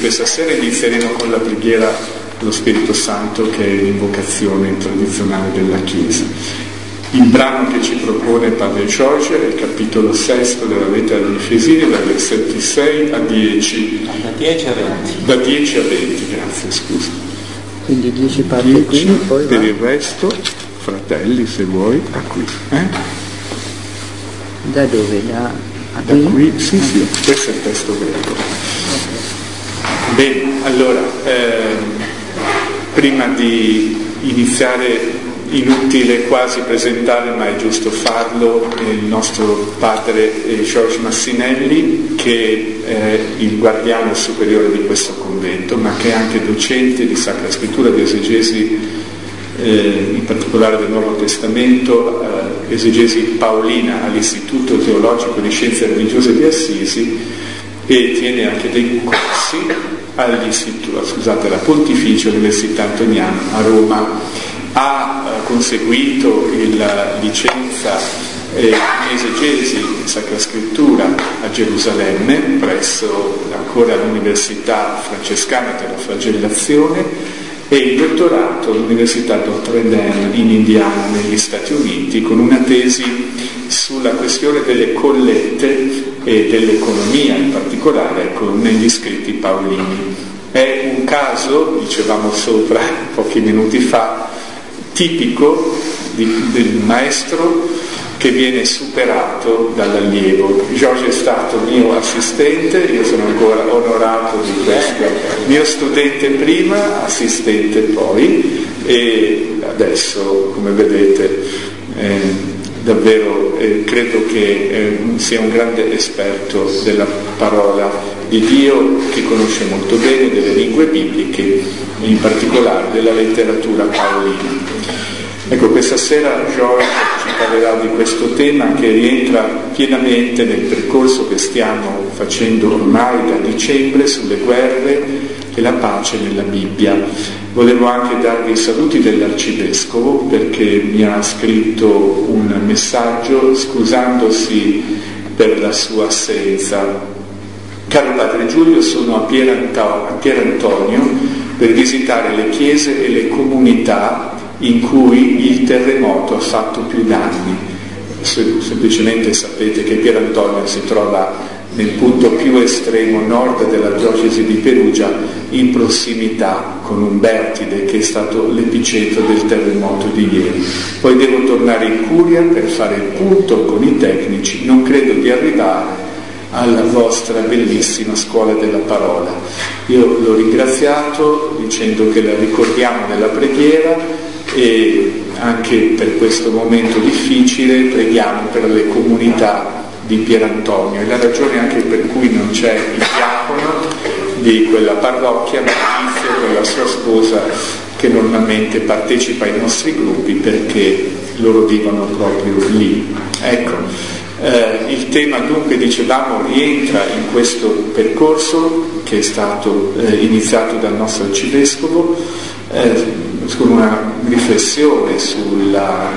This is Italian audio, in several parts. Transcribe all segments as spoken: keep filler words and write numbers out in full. questa sera inizieremo con la preghiera dello Spirito Santo, che è l'invocazione tradizionale della Chiesa. Il brano che ci propone Padre Giorgio è il capitolo sesto della Lettera di Efesini, dai versetti sei a dieci. Da dieci a venti. Da dieci a venti, grazie, scusa. Quindi dieci parti dieci, qui, poi per va. Il resto, fratelli, se vuoi, a qui. Eh? Da dove? Da, a da qui? Sì, ah. sì, questo è il testo greco. Okay. Bene, allora, eh, prima di iniziare, inutile quasi presentare, ma è giusto farlo, il nostro padre Georges Massinelli, che è il guardiano superiore di questo convento, ma che è anche docente di Sacra Scrittura, di esegesi, eh, in particolare del Nuovo Testamento, eh, esegesi paolina all'Istituto Teologico di Scienze Religiose di Assisi, e tiene anche dei corsi all'Istituto, scusate, alla Pontificia Università Antoniana a Roma. Ha conseguito la licenza eh, in esegesi in Sacra Scrittura a Gerusalemme, presso ancora l'Università Francescana della Flagellazione, e il dottorato all'Università Notre Dame in Indiana, negli Stati Uniti, con una tesi sulla questione delle collette e dell'economia, in particolare con gli scritti paolini. È un caso, dicevamo sopra pochi minuti fa, tipico di, del maestro che viene superato dall'allievo. Giorgio è stato mio assistente, io sono ancora onorato di questo, mio studente prima, assistente poi, e adesso, come vedete, eh, davvero eh, credo che eh, sia un grande esperto della parola di Dio, che conosce molto bene delle lingue bibliche, in particolare della letteratura paolina. Ecco, questa sera Giorgio ci parlerà di questo tema, che rientra pienamente nel percorso che stiamo facendo ormai da dicembre sulle guerre e la pace nella Bibbia. Volevo anche darvi i saluti dell'Arcivescovo, perché mi ha scritto un messaggio scusandosi per la sua assenza. Caro Padre Giulio, sono a Pierantonio per visitare le chiese e le comunità in cui il terremoto ha fatto più danni. Semplicemente sapete che Pierantonio si trova nel punto più estremo nord della diocesi di Perugia, in prossimità con Umbertide, che è stato l'epicentro del terremoto di ieri. Poi devo tornare in Curia per fare il punto con i tecnici. Non credo di arrivare alla vostra bellissima scuola della parola. Io l'ho ringraziato dicendo che la ricordiamo nella preghiera, e anche per questo momento difficile preghiamo per le comunità di Pierantonio, e la ragione anche per cui non c'è il diacono di quella parrocchia, ma inizio con la sua sposa, che normalmente partecipa ai nostri gruppi, perché loro vivono proprio lì. Ecco, Eh, il tema dunque, dicevamo, rientra in questo percorso che è stato eh, iniziato dal nostro Arcivescovo, eh, con una riflessione sulla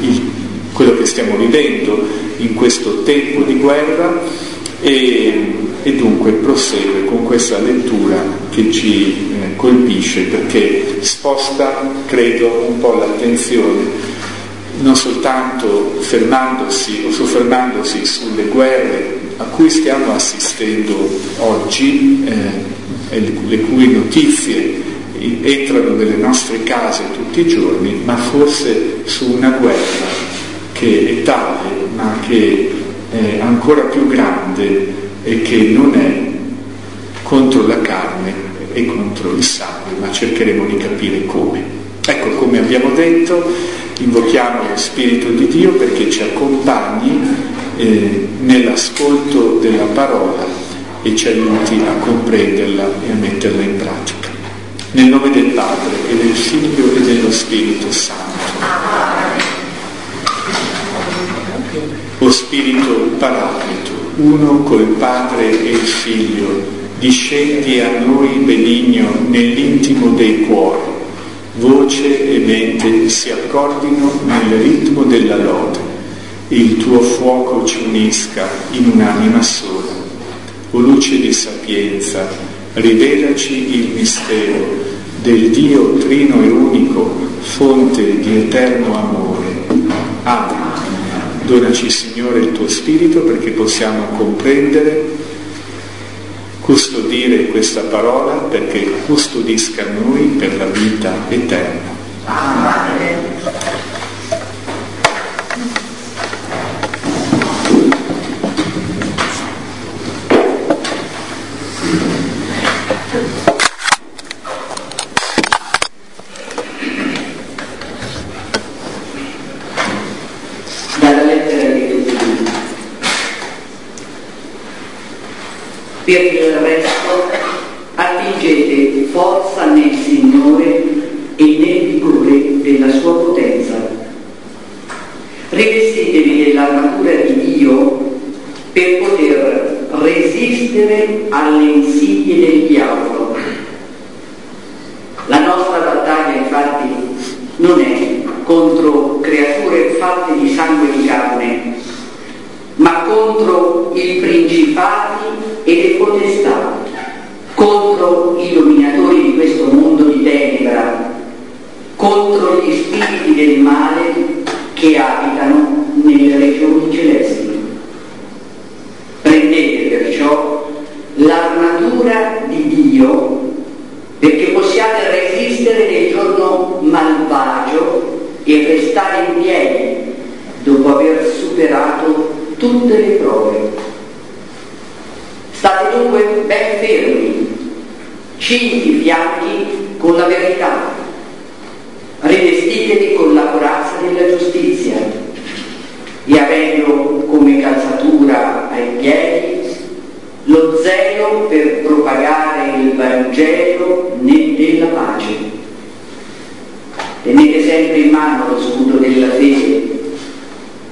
eh, il, quello che stiamo vivendo in questo tempo di guerra, e, e dunque prosegue con questa lettura che ci eh, colpisce, perché sposta, credo, un po' l'attenzione, non soltanto fermandosi o soffermandosi sulle guerre a cui stiamo assistendo oggi, eh, e le cui notizie entrano nelle nostre case tutti i giorni, ma forse su una guerra che è tale, ma che è ancora più grande, e che non è contro la carne e contro il sangue, ma cercheremo di capire come. Ecco, come abbiamo detto, invochiamo lo Spirito di Dio perché ci accompagni eh, nell'ascolto della parola e ci aiuti a comprenderla e a metterla in pratica. Nel nome del Padre, e del Figlio, e dello Spirito Santo. O Spirito Paracleto, uno col Padre e il Figlio, discendi a noi benigno nell'intimo dei cuori. Voce e mente si accordino nel ritmo della lode, il tuo fuoco ci unisca in un'anima sola. O luce di sapienza, rivelaci il mistero del Dio trino e unico, fonte di eterno amore. Amen. Donaci, Signore, il tuo Spirito perché possiamo comprendere, custodire questa parola, perché custodisca noi per la vita eterna. Amen. Dalla lettera di Tucidide. Per il resto, attingete forza nel Signore e nel vigore della sua potenza. Rivestitevi dell'armatura di Dio per poter resistere alle insidie del diavolo. La nostra battaglia, infatti, non è contro creature fatte di sangue e di carne, ma contro i principati e le potestà, contro i dominatori di questo mondo di tenebra, contro gli spiriti del male che abitano nelle regioni celesti. Prendete perciò l'armatura di Dio perché possiate resistere nel giorno malvagio e restare in piedi dopo aver superato tutte le prove. State dunque ben fermi, cinti i fianchi con la verità, rivestitevi con la corazza della giustizia e, avendo come calzatura ai piedi lo zelo per propagare il Vangelo della pace, tenete sempre in mano lo scudo della fede,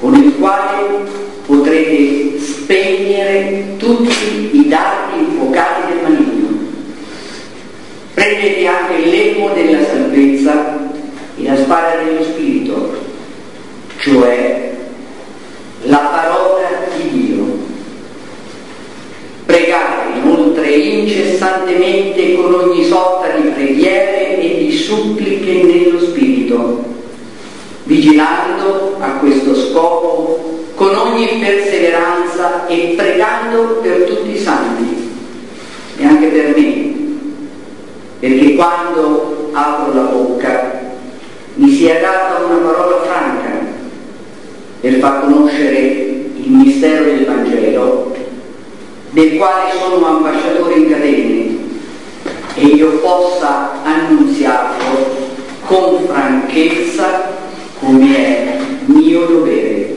con il quale potrete spegnere tutti i dardi infuocati del maligno. Prendete anche l'elmo della salvezza e la spada dello Spirito, cioè la parola di Dio. Pregate inoltre incessantemente con ogni sorta di preghiere e di suppliche nello Spirito, vigilando a questo scopo con ogni perseveranza e pregando per tutti i santi e anche per me, perché quando apro la bocca mi sia data una parola franca per far conoscere il mistero del Vangelo, del quale sono ambasciatore in catene, e io possa annunziarlo con franchezza come è mio dovere.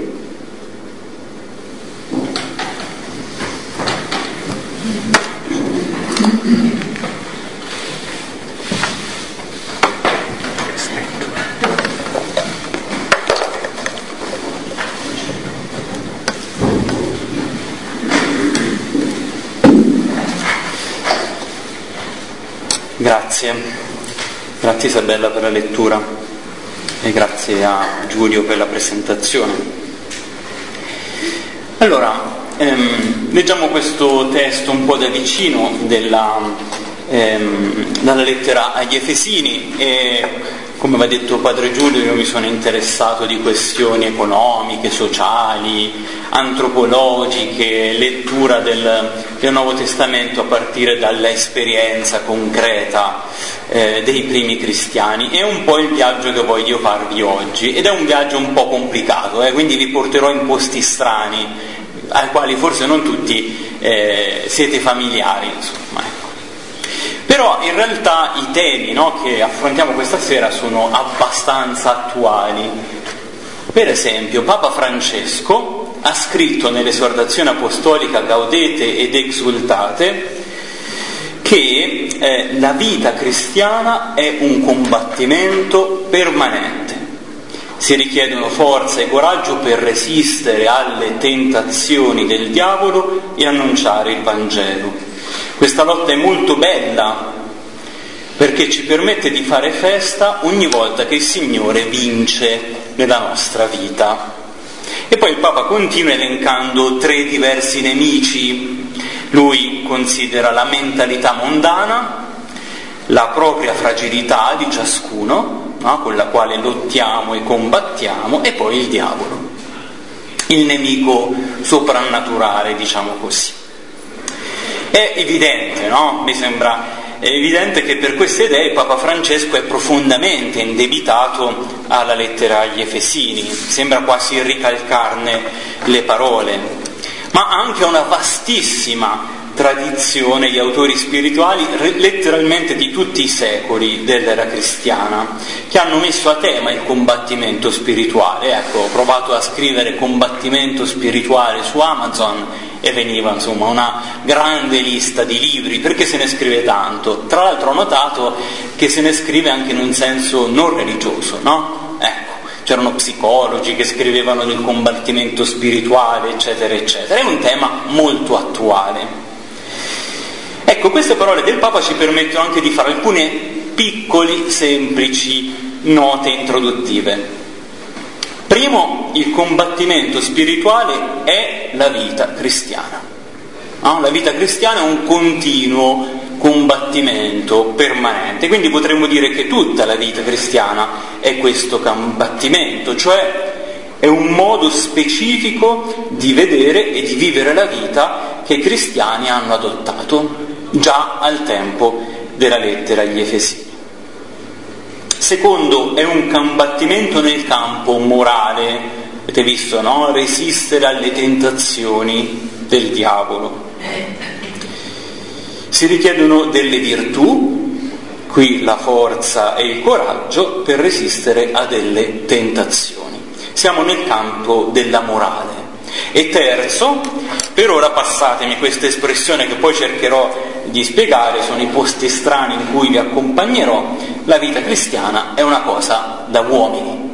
Grazie, grazie Isabella per la lettura e grazie a Giulio per la presentazione. Allora, ehm, leggiamo questo testo un po' da vicino della, ehm, dalla lettera agli Efesini e, come va detto Padre Giulio, io mi sono interessato di questioni economiche, sociali, antropologiche, lettura del, del Nuovo Testamento a partire dall'esperienza concreta eh, dei primi cristiani. È un po' il viaggio che voglio farvi oggi, ed è un viaggio un po' complicato, eh, quindi vi porterò in posti strani, ai quali forse non tutti eh, siete familiari, insomma. Però in realtà i temi, no, che affrontiamo questa sera sono abbastanza attuali. Per esempio, Papa Francesco ha scritto nell'esortazione apostolica Gaudete et Exultate che eh, la vita cristiana è un combattimento permanente. Si richiedono forza e coraggio per resistere alle tentazioni del diavolo e annunciare il Vangelo. Questa lotta è molto bella perché ci permette di fare festa ogni volta che il Signore vince nella nostra vita. E poi il Papa continua elencando tre diversi nemici Lui considera la mentalità mondana, la propria fragilità di ciascuno, no? Con la quale lottiamo e combattiamo, e poi il diavolo, il nemico soprannaturale, diciamo così. È evidente, no? Mi sembra è evidente che per queste idee Papa Francesco è profondamente indebitato alla lettera agli Efesini, sembra quasi ricalcarne le parole, ma anche una vastissima tradizione di autori spirituali letteralmente di tutti i secoli dell'era cristiana, che hanno messo a tema il combattimento spirituale. Ecco, ho provato a scrivere combattimento spirituale su Amazon e veniva insomma una grande lista di libri, perché se ne scrive tanto. Tra l'altro ho notato che se ne scrive anche in un senso non religioso, no? Ecco, c'erano psicologi che scrivevano del combattimento spirituale, eccetera eccetera. È un tema molto attuale. Ecco, queste parole del Papa ci permettono anche di fare alcune piccole, semplici note introduttive. Primo, il combattimento spirituale è la vita cristiana. No? La vita cristiana è un continuo combattimento permanente, quindi potremmo dire che tutta la vita cristiana è questo combattimento, cioè è un modo specifico di vedere e di vivere la vita che i cristiani hanno adottato già al tempo della lettera agli Efesini. Secondo, è un combattimento nel campo morale. Avete visto, no? Resistere alle tentazioni del diavolo. Si richiedono delle virtù, qui la forza e il coraggio, per resistere a delle tentazioni. Siamo nel campo della morale. E terzo, per ora passatemi questa espressione che poi cercherò di spiegare, sono i posti strani in cui vi accompagnerò, la vita cristiana è una cosa da uomini.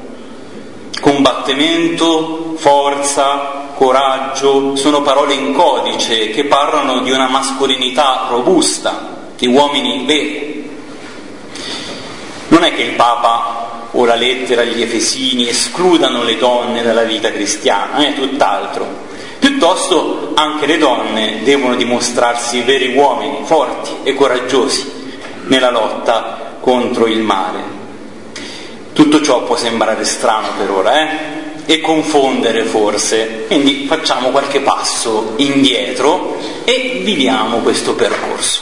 Combattimento, forza, coraggio, sono parole in codice che parlano di una mascolinità robusta, di uomini veri. Non è che il Papa o la lettera agli Efesini escludano le donne dalla vita cristiana, è tutt'altro. Piuttosto anche le donne devono dimostrarsi veri uomini, forti e coraggiosi nella lotta contro il male. Tutto ciò può sembrare strano per ora, eh? E confondere forse, quindi facciamo qualche passo indietro e viviamo questo percorso.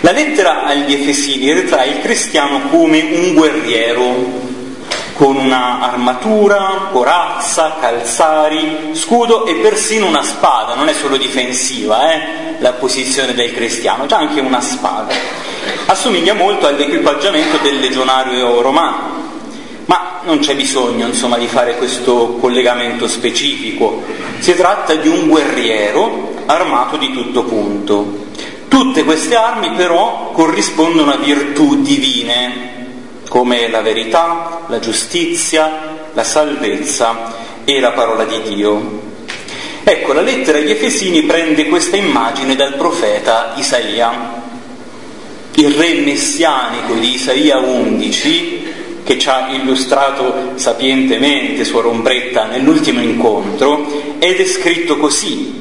La lettera agli Efesini ritrae il cristiano come un guerriero, con una armatura, corazza, calzari, scudo e persino una spada. Non è solo difensiva, eh, la posizione del cristiano, c'è anche una spada. Assomiglia molto all'equipaggiamento del legionario romano, ma non c'è bisogno, insomma, di fare questo collegamento specifico. Si tratta di un guerriero armato di tutto punto. Tutte queste armi però corrispondono a virtù divine, come la verità, la giustizia, la salvezza e la parola di Dio. Ecco, la lettera agli Efesini prende questa immagine dal profeta Isaia. Il re messianico di Isaia undici, che ci ha illustrato sapientemente Suor Ombretta nell'ultimo incontro, è descritto così: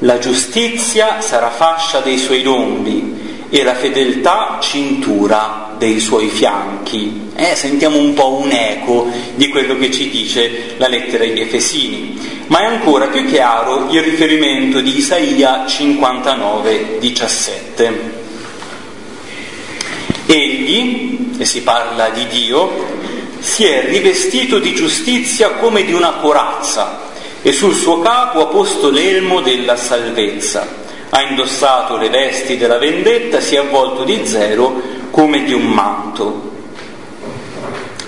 la giustizia sarà fascia dei suoi lombi e la fedeltà cintura dei suoi fianchi. Eh, sentiamo un po' un eco di quello che ci dice la lettera agli Efesini, ma è ancora più chiaro il riferimento di Isaia cinquantanove diciassette. Egli, e si parla di Dio, si è rivestito di giustizia come di una corazza e sul suo capo ha posto l'elmo della salvezza, ha indossato le vesti della vendetta, si è avvolto di zelo come di un manto.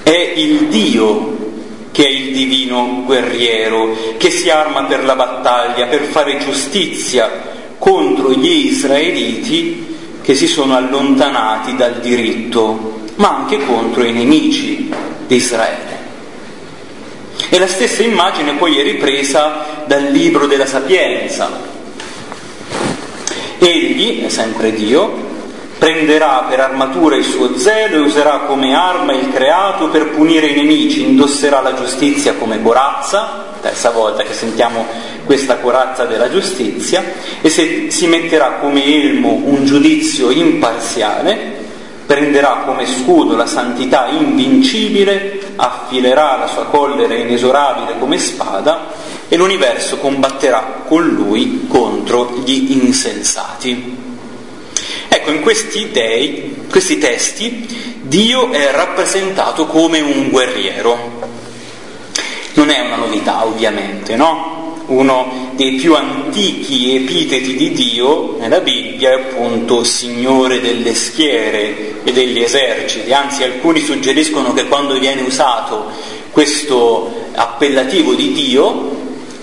È il Dio che è il divino guerriero, che si arma per la battaglia, per fare giustizia contro gli israeliti che si sono allontanati dal diritto, ma anche contro i nemici di Israele. E la stessa immagine poi è ripresa dal Libro della Sapienza. Egli, è sempre Dio, prenderà per armatura il suo zelo e userà come arma il creato per punire i nemici, indosserà la giustizia come corazza terza volta che sentiamo questa corazza della giustizia, e se si metterà come elmo un giudizio imparziale, prenderà come scudo la santità invincibile, affilerà la sua collera inesorabile come spada, e l'universo combatterà con lui contro gli insensati. Ecco, in questi, dei, questi testi Dio è rappresentato come un guerriero. Non è una novità, ovviamente, no? Uno dei più antichi epiteti di Dio nella Bibbia è appunto Signore delle schiere e degli eserciti, anzi alcuni suggeriscono che quando viene usato questo appellativo di Dio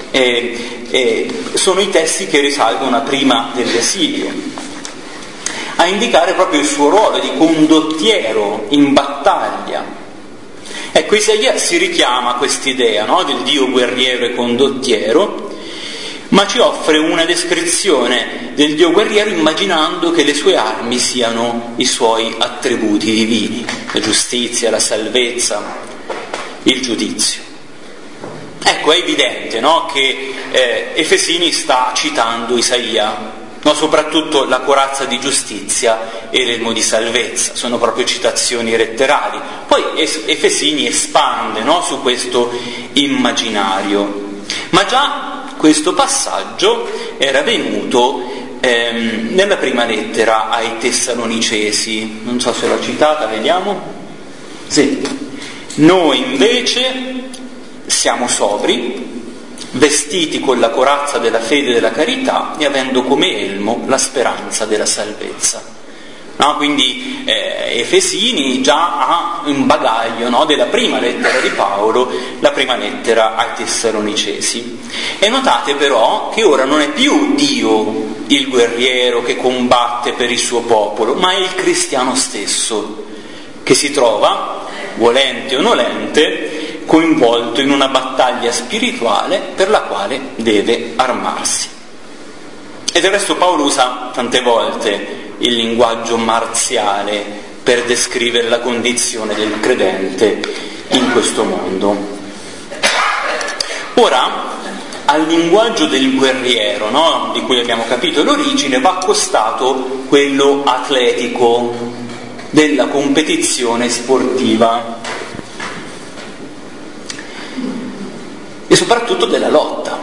eh, eh, sono i testi che risalgono a prima dell'esilio, a indicare proprio il suo ruolo di condottiero in battaglia. Ecco, Isaia si richiama a quest'idea, no? Del Dio guerriero e condottiero, ma ci offre una descrizione del Dio guerriero immaginando che le sue armi siano i suoi attributi divini, la giustizia, la salvezza, il giudizio. Ecco, è evidente, no? che eh, Efesini sta citando Isaia. No, soprattutto la corazza di giustizia e l'elmo di salvezza sono proprio citazioni letterali. Poi Efesini espande, no, su questo immaginario, ma già questo passaggio era venuto ehm, nella prima lettera ai Tessalonicesi, non so se l'ho citata, vediamo. Sì. Noi invece siamo sobri, vestiti con la corazza della fede e della carità, e avendo come elmo la speranza della salvezza. No? Quindi eh, Efesini già ha un bagaglio, no? della prima lettera di Paolo, la prima lettera ai Tessalonicesi. E notate però che ora non è più Dio il guerriero che combatte per il suo popolo, ma è il cristiano stesso che si trova, volente o nolente, coinvolto in una battaglia spirituale per la quale deve armarsi. E del resto Paolo usa tante volte il linguaggio marziale per descrivere la condizione del credente in questo mondo. Ora, al linguaggio del guerriero, no? di cui abbiamo capito l'origine, va accostato quello atletico della competizione sportiva, e soprattutto della lotta.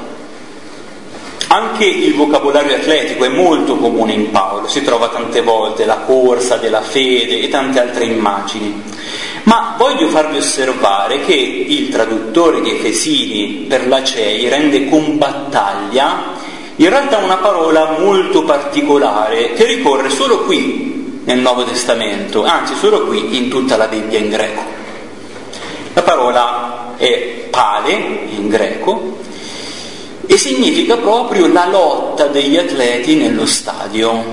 Anche il vocabolario atletico è molto comune in Paolo, si trova tante volte la corsa della fede e tante altre immagini, ma voglio farvi osservare che il traduttore di Efesini per la C E I rende con battaglia in realtà una parola molto particolare che ricorre solo qui nel Nuovo Testamento, anzi solo qui in tutta la Bibbia in greco. La parola è pale in greco e significa proprio la lotta degli atleti nello stadio,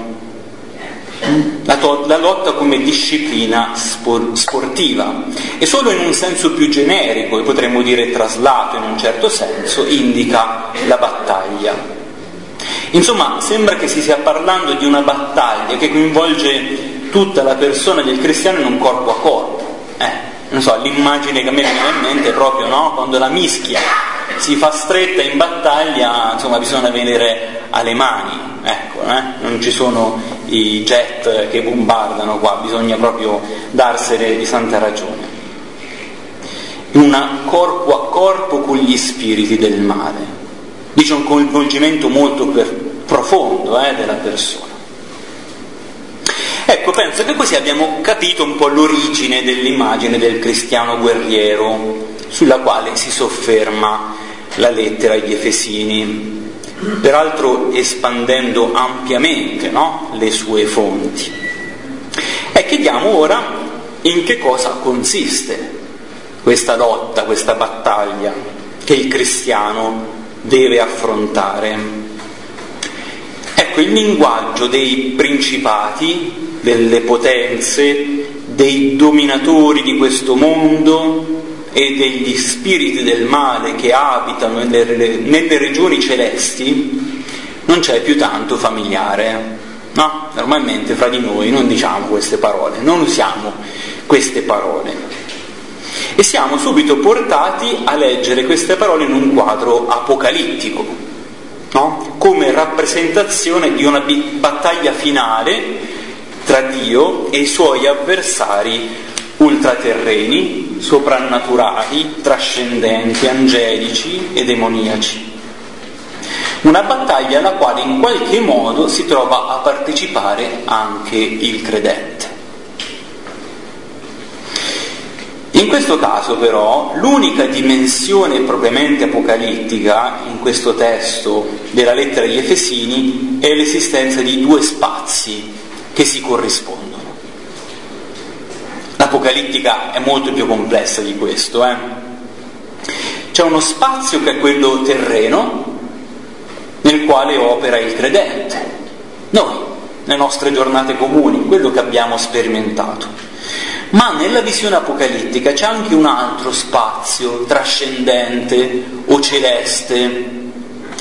la, to- la lotta come disciplina spor- sportiva, e solo in un senso più generico, e potremmo dire traslato in un certo senso, indica la battaglia. Insomma, sembra che si stia parlando di una battaglia che coinvolge tutta la persona del cristiano in un corpo a corpo. eh Non so, l'immagine che a me viene in mente è proprio, no? Quando la mischia si fa stretta in battaglia, insomma, bisogna venire alle mani, ecco, eh? non ci sono i jet che bombardano qua, bisogna proprio darsene di santa ragione. Un corpo a corpo con gli spiriti del male. Dice un coinvolgimento molto per, profondo eh, della persona. Ecco, penso che così abbiamo capito un po' l'origine dell'immagine del cristiano guerriero sulla quale si sofferma la lettera agli Efesini, peraltro espandendo ampiamente, no? le sue fonti. E chiediamo ora in che cosa consiste questa lotta, questa battaglia che il cristiano deve affrontare. Ecco, il linguaggio dei principati, delle potenze, dei dominatori di questo mondo e degli spiriti del male che abitano nelle, nelle regioni celesti non c'è più tanto familiare, no? Normalmente fra di noi non diciamo queste parole, non usiamo queste parole. e siamo subito portati a leggere queste parole in un quadro apocalittico, no? Come rappresentazione di una battaglia finale tra Dio e i suoi avversari ultraterreni, soprannaturali, trascendenti, angelici e demoniaci. Una battaglia alla quale in qualche modo si trova a partecipare anche il credente. In questo caso però l'unica dimensione propriamente apocalittica in questo testo della lettera agli Efesini è l'esistenza di due spazi che si corrispondono. L'apocalittica è molto più complessa di questo, eh? C'è uno spazio che è quello terreno nel quale opera il credente, noi, le nostre giornate comuni, quello che abbiamo sperimentato. Ma nella visione apocalittica c'è anche un altro spazio trascendente o celeste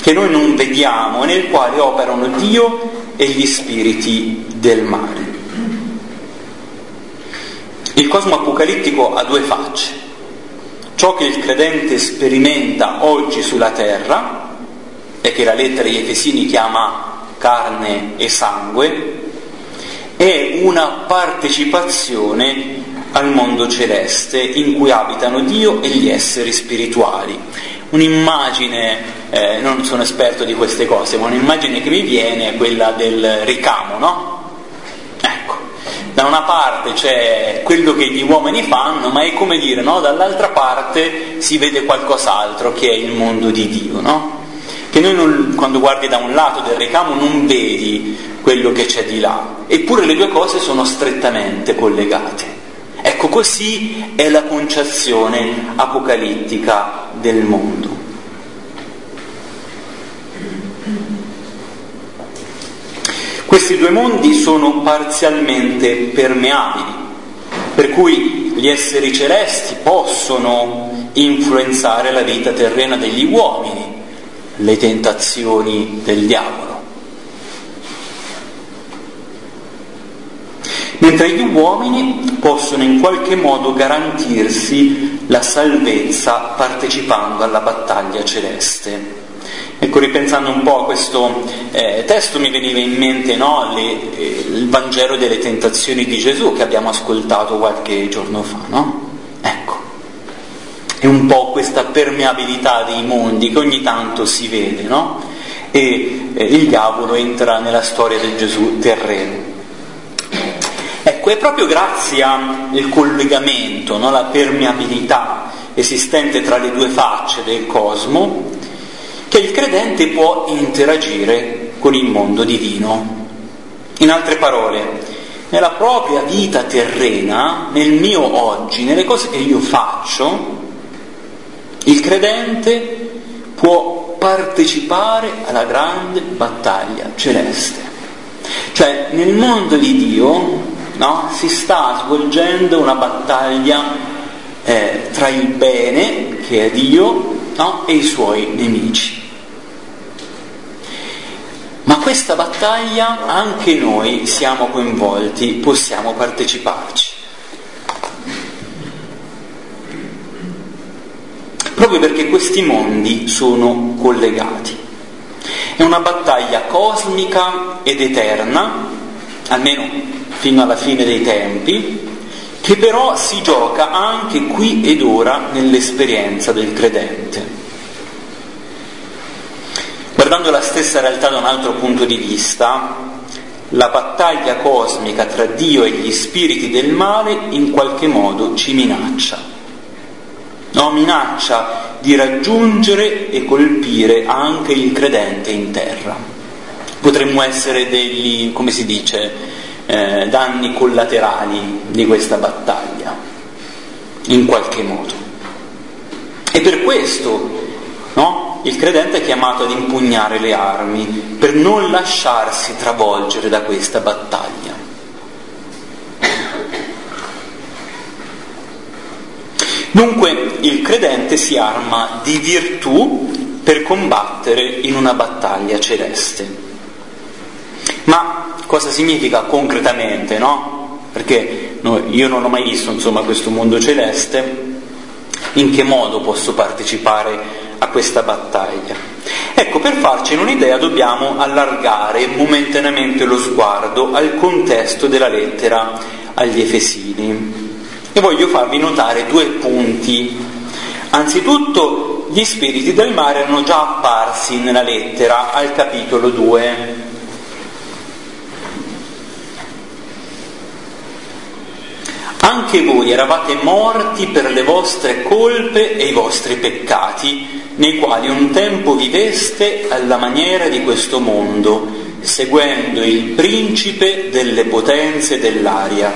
che noi non vediamo e nel quale operano Dio e gli spiriti del male. Il cosmo apocalittico ha due facce: ciò che il credente sperimenta oggi sulla terra e che la lettera agli Efesini chiama carne e sangue, è una partecipazione al mondo celeste in cui abitano Dio e gli esseri spirituali. Un'immagine, eh, non sono esperto di queste cose, ma un'immagine che mi viene è quella del ricamo, no? Da una parte c'è quello che gli uomini fanno, ma è come dire, no? Dall'altra parte si vede qualcos'altro che è il mondo di Dio, no? Che noi non, quando guardi da un lato del ricamo non vedi quello che c'è di là, eppure le due cose sono strettamente collegate. Ecco, così è la concezione apocalittica del mondo. Questi due mondi sono parzialmente permeabili, per cui gli esseri celesti possono influenzare la vita terrena degli uomini, le tentazioni del diavolo, mentre gli uomini possono in qualche modo garantirsi la salvezza partecipando alla battaglia celeste. Ecco, ripensando un po' a questo eh, testo mi veniva in mente, no, le, eh, il Vangelo delle tentazioni di Gesù che abbiamo ascoltato qualche giorno fa, no? Ecco, è un po' questa permeabilità dei mondi che ogni tanto si vede, no? E eh, il diavolo entra nella storia del Gesù terreno. Ecco, è proprio grazie al collegamento, no, la permeabilità esistente tra le due facce del cosmo, che il credente può interagire con il mondo divino. In altre parole, nella propria vita terrena, nel mio oggi, nelle cose che io faccio, il credente può partecipare alla grande battaglia celeste. Cioè, nel mondo di Dio, no, si sta svolgendo una battaglia eh, tra il bene, che è Dio, no, e i suoi nemici. Ma questa battaglia anche noi siamo coinvolti, possiamo parteciparci. Proprio perché questi mondi sono collegati. È una battaglia cosmica ed eterna, almeno fino alla fine dei tempi, che però si gioca anche qui ed ora nell'esperienza del credente. Guardando la stessa realtà da un altro punto di vista, la battaglia cosmica tra Dio e gli spiriti del male in qualche modo ci minaccia, no? Minaccia di raggiungere e colpire anche il credente in terra. Potremmo essere degli, come si dice, Eh, danni collaterali di questa battaglia in qualche modo, e per questo, no, il credente è chiamato ad impugnare le armi per non lasciarsi travolgere da questa battaglia. Dunque il credente si arma di virtù per combattere in una battaglia celeste. Ma cosa significa concretamente, no? Perché no, io non ho mai visto, insomma, questo mondo celeste, in che modo posso partecipare a questa battaglia. Ecco, per farcene un'idea dobbiamo allargare momentaneamente lo sguardo al contesto della lettera agli Efesini. E voglio farvi notare due punti. Anzitutto, gli spiriti del mare erano già apparsi nella lettera al capitolo due. Anche voi eravate morti per le vostre colpe e i vostri peccati, nei quali un tempo viveste alla maniera di questo mondo, seguendo il principe delle potenze dell'aria,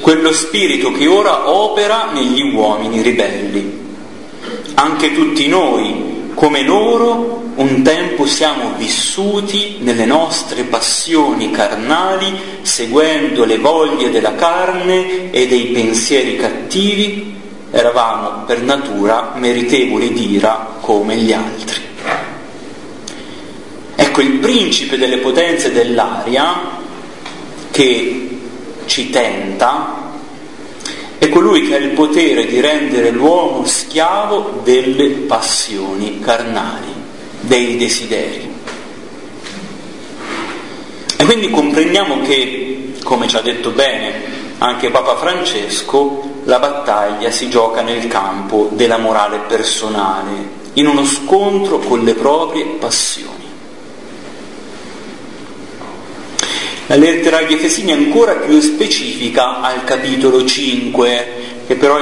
quello spirito che ora opera negli uomini ribelli. Anche tutti noi, come loro, un tempo siamo vissuti nelle nostre passioni carnali, seguendo le voglie della carne e dei pensieri cattivi, eravamo per natura meritevoli di ira come gli altri. Ecco, il principe delle potenze dell'aria che ci tenta è colui che ha il potere di rendere l'uomo schiavo delle passioni carnali, dei desideri. E quindi comprendiamo che, come ci ha detto bene anche Papa Francesco, la battaglia si gioca nel campo della morale personale, in uno scontro con le proprie passioni. La lettera agli Efesini è ancora più specifica al capitolo cinque, che però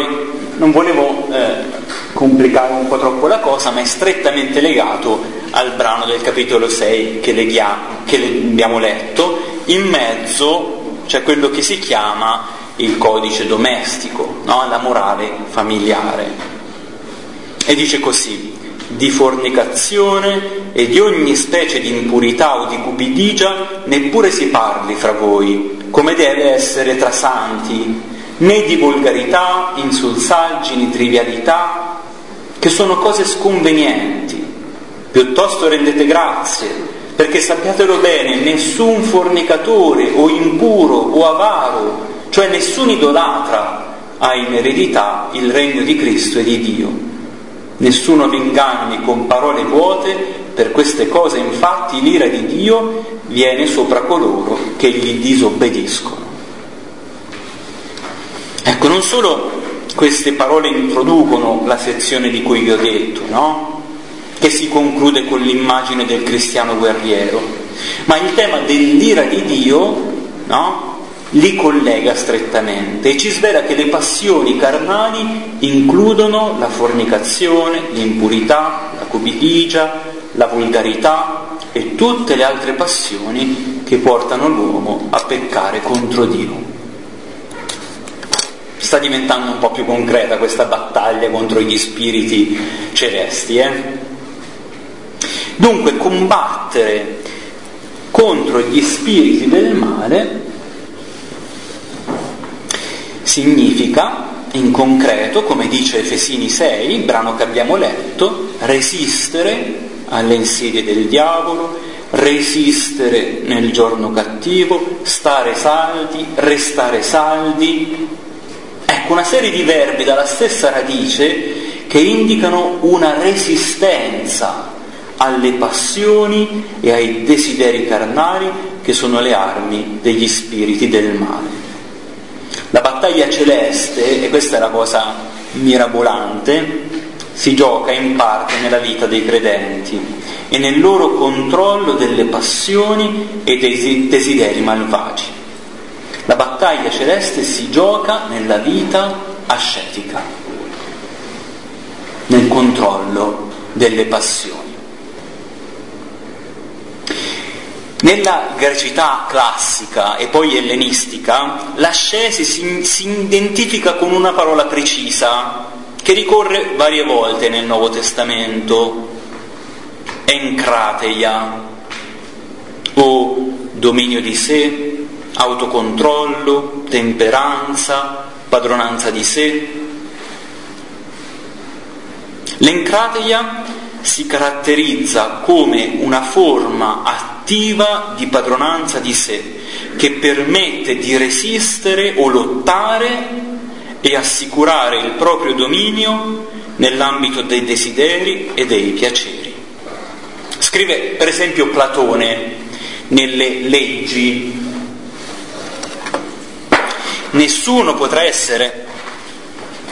non volevo eh, complicare un po' troppo la cosa, ma è strettamente legato al brano del capitolo sei che, leghiamo, che abbiamo letto. In mezzo c'è quello che si chiama il codice domestico, no? La morale familiare. E dice così: di fornicazione e di ogni specie di impurità o di cupidigia neppure si parli fra voi, come deve essere tra santi, né di volgarità, insulsaggini, trivialità, che sono cose sconvenienti. Piuttosto rendete grazie, perché sappiatelo bene, nessun fornicatore o impuro o avaro, cioè nessun idolatra, ha in eredità il regno di Cristo e di Dio. Nessuno vi inganni con parole vuote, per queste cose infatti l'ira di Dio viene sopra coloro che gli disobbediscono. Ecco, non solo queste parole introducono la sezione di cui vi ho detto, no? Che si conclude con l'immagine del cristiano guerriero, ma il tema dell'ira di Dio, no? Li collega strettamente e ci svela che le passioni carnali includono la fornicazione, l'impurità, la cupidigia, la volgarità e tutte le altre passioni che portano l'uomo a peccare contro Dio. Sta diventando un po' più concreta questa battaglia contro gli spiriti celesti, eh? Dunque, combattere contro gli spiriti del male significa, in concreto, come dice Efesini sei, il brano che abbiamo letto, resistere alle insidie del diavolo, resistere nel giorno cattivo, stare saldi, restare saldi. Ecco, una serie di verbi dalla stessa radice che indicano una resistenza alle passioni e ai desideri carnali che sono le armi degli spiriti del male. La battaglia celeste, e questa è la cosa mirabolante, si gioca in parte nella vita dei credenti e nel loro controllo delle passioni e dei desideri malvagi. La battaglia celeste si gioca nella vita ascetica, nel controllo delle passioni. Nella grecità classica e poi ellenistica, l'ascesi si, si identifica con una parola precisa che ricorre varie volte nel Nuovo Testamento, encrateia, o dominio di sé, autocontrollo, temperanza, padronanza di sé. L'encrateia si caratterizza come una forma attiva di padronanza di sé che permette di resistere o lottare e assicurare il proprio dominio nell'ambito dei desideri e dei piaceri. Scrive per esempio Platone nelle leggi: nessuno potrà essere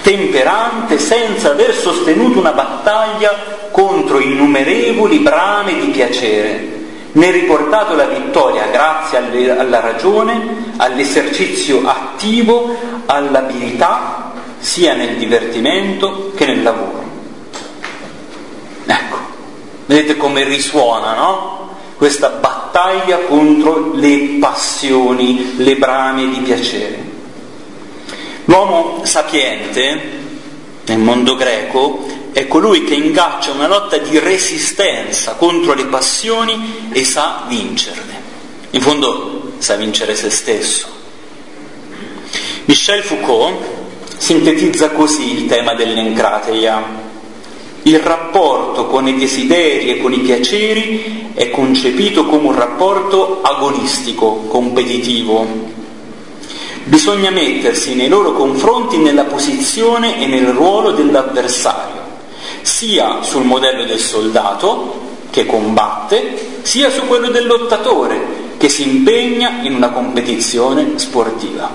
temperante senza aver sostenuto una battaglia contro innumerevoli brame di piacere, né riportato la vittoria grazie alle, alla ragione, all'esercizio attivo, all'abilità, sia nel divertimento che nel lavoro. Ecco, vedete come risuona, no? Questa battaglia contro le passioni, le brame di piacere. L'uomo sapiente, nel mondo greco, è colui che ingaggia una lotta di resistenza contro le passioni e sa vincerle. In fondo sa vincere se stesso. Michel Foucault sintetizza così il tema dell'encrateia: il rapporto con i desideri e con i piaceri è concepito come un rapporto agonistico, competitivo. Bisogna mettersi nei loro confronti nella posizione e nel ruolo dell'avversario, sia sul modello del soldato che combatte, sia su quello del lottatore che si impegna in una competizione sportiva.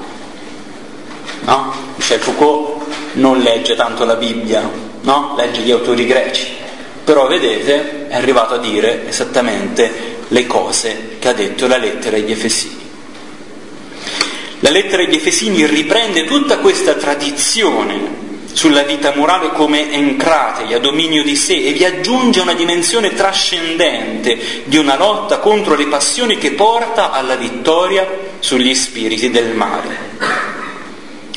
No? Michel Foucault non legge tanto la Bibbia, no? Legge gli autori greci, però vedete è arrivato a dire esattamente le cose che ha detto la lettera agli Efesini. La lettera agli Efesini riprende tutta questa tradizione sulla vita morale come encrateia, dominio di sé, e vi aggiunge una dimensione trascendente di una lotta contro le passioni che porta alla vittoria sugli spiriti del male.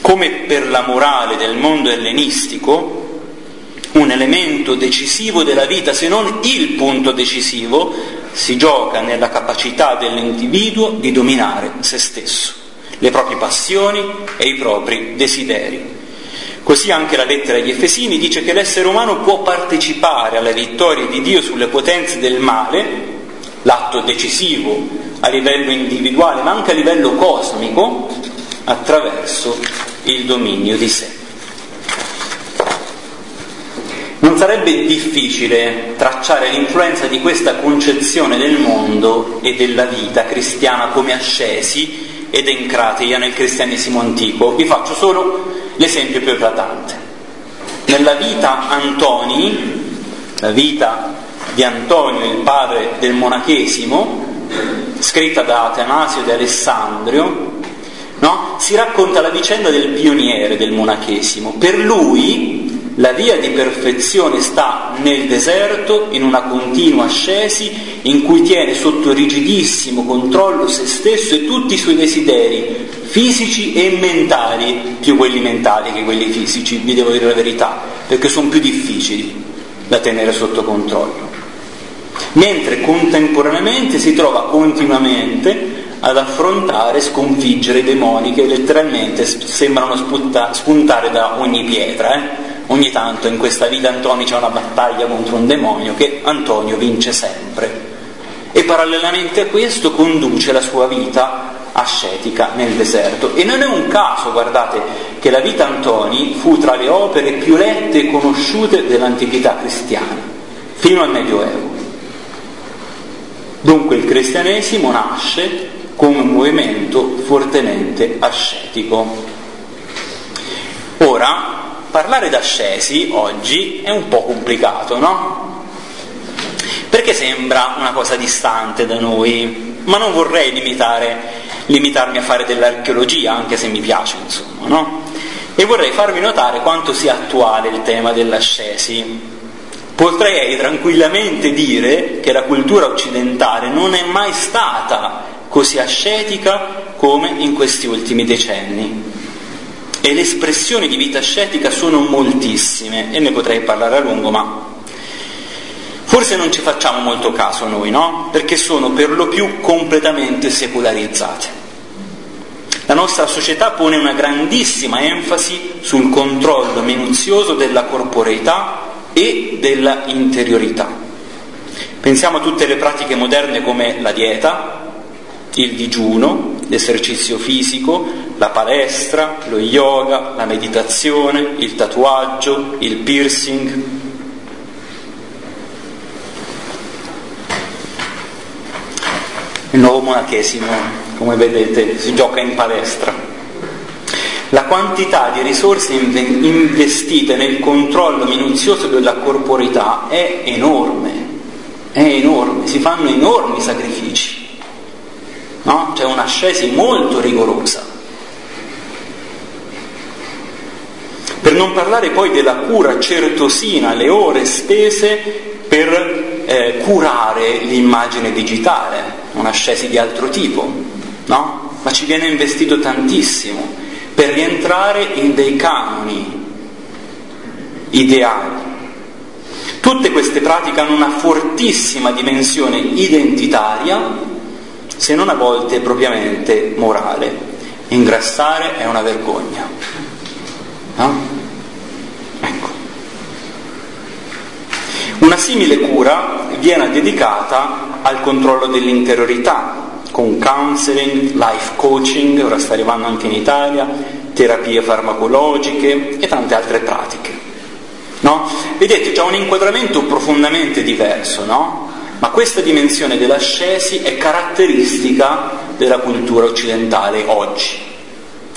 Come per la morale del mondo ellenistico, un elemento decisivo della vita, se non il punto decisivo, si gioca nella capacità dell'individuo di dominare se stesso, le proprie passioni e i propri desideri. Così anche la lettera agli Efesini dice che l'essere umano può partecipare alla vittoria di Dio sulle potenze del male, l'atto decisivo a livello individuale ma anche a livello cosmico, attraverso il dominio di sé. Non sarebbe difficile tracciare l'influenza di questa concezione del mondo e della vita cristiana come ascesi ed encrateia nel cristianesimo antico. Vi faccio solo l'esempio più eclatante. Nella vita Antoni, la vita di Antonio, il padre del monachesimo, scritta da Atanasio di Alessandria, no? Si racconta la vicenda del pioniere del monachesimo. Per lui la via di perfezione sta nel deserto, in una continua ascesi in cui tiene sotto rigidissimo controllo se stesso e tutti i suoi desideri fisici e mentali, più quelli mentali che quelli fisici, vi devo dire la verità, perché sono più difficili da tenere sotto controllo. Mentre contemporaneamente si trova continuamente ad affrontare e sconfiggere i demoni che letteralmente sembrano sputa, spuntare da ogni pietra, eh? Ogni tanto in questa vita Antonio c'è una battaglia contro un demonio che Antonio vince sempre, e parallelamente a questo conduce la sua vita ascetica nel deserto. E non è un caso, guardate, che la vita Antoni fu tra le opere più lette e conosciute dell'antichità cristiana fino al Medioevo. Dunque il cristianesimo nasce come un movimento fortemente ascetico. Ora, parlare d'ascesi oggi è un po' complicato, no? Perché sembra una cosa distante da noi, ma non vorrei limitare, limitarmi a fare dell'archeologia, anche se mi piace, insomma, no? E vorrei farvi notare quanto sia attuale il tema dell'ascesi. Potrei tranquillamente dire che la cultura occidentale non è mai stata così ascetica come in questi ultimi decenni. E le espressioni di vita ascetica sono moltissime, e ne potrei parlare a lungo, ma forse non ci facciamo molto caso noi, no? Perché sono per lo più completamente secolarizzate. La nostra società pone una grandissima enfasi sul controllo minuzioso della corporeità e della interiorità. Pensiamo a tutte le pratiche moderne come la dieta, il digiuno, l'esercizio fisico, la palestra, lo yoga, la meditazione, il tatuaggio, il piercing. Il nuovo monachesimo, come vedete, si gioca in palestra. La quantità di risorse investite nel controllo minuzioso della corporeità è enorme, è enorme, si fanno enormi sacrifici. No? C'è un'ascesi molto rigorosa. Per non parlare poi della cura certosina, le ore spese per eh, curare l'immagine digitale, un'ascesi di altro tipo, no? Ma ci viene investito tantissimo per rientrare in dei canoni ideali. Tutte queste pratiche hanno una fortissima dimensione identitaria, se non a volte propriamente morale. Ingrassare è una vergogna. No? Ecco. Una simile cura viene dedicata al controllo dell'interiorità, con counseling, life coaching, ora sta arrivando anche in Italia, terapie farmacologiche e tante altre pratiche. No? Vedete, c'è un inquadramento profondamente diverso, no? Ma questa dimensione dell'ascesi è caratteristica della cultura occidentale oggi.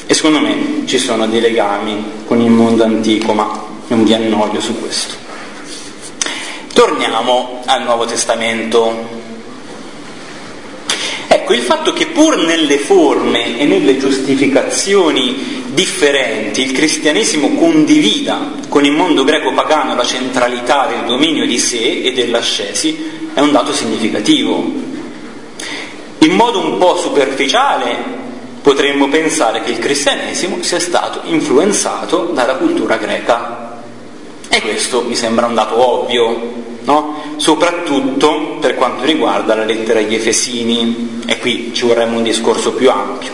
E secondo me ci sono dei legami con il mondo antico, ma non vi annoio su questo. Torniamo al Nuovo Testamento. Ecco, il fatto che pur nelle forme e nelle giustificazioni differenti il cristianesimo condivida con il mondo greco-pagano la centralità del dominio di sé e dell'ascesi è un dato significativo. In modo un po' superficiale potremmo pensare che il cristianesimo sia stato influenzato dalla cultura greca, e questo mi sembra un dato ovvio, no? Soprattutto per quanto riguarda la lettera agli Efesini, e qui ci vorrebbe un discorso più ampio.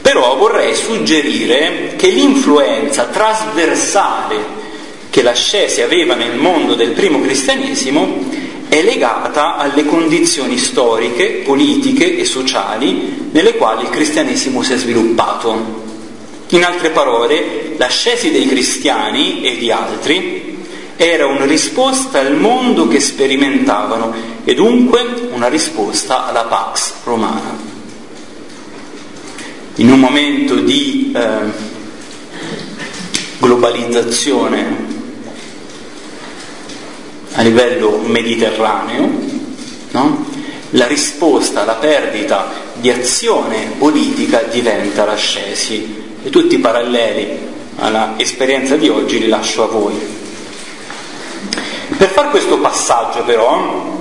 Però vorrei suggerire che l'influenza trasversale che l'ascesi aveva nel mondo del primo cristianesimo è legata alle condizioni storiche, politiche e sociali nelle quali il cristianesimo si è sviluppato. In altre parole, l'ascesi dei cristiani e di altri era una risposta al mondo che sperimentavano e dunque una risposta alla pax romana. In un momento di eh, globalizzazione a livello mediterraneo, no? La risposta alla perdita di azione politica diventa l'ascesi, e tutti i paralleli alla esperienza di oggi li lascio a voi. Per far questo passaggio però,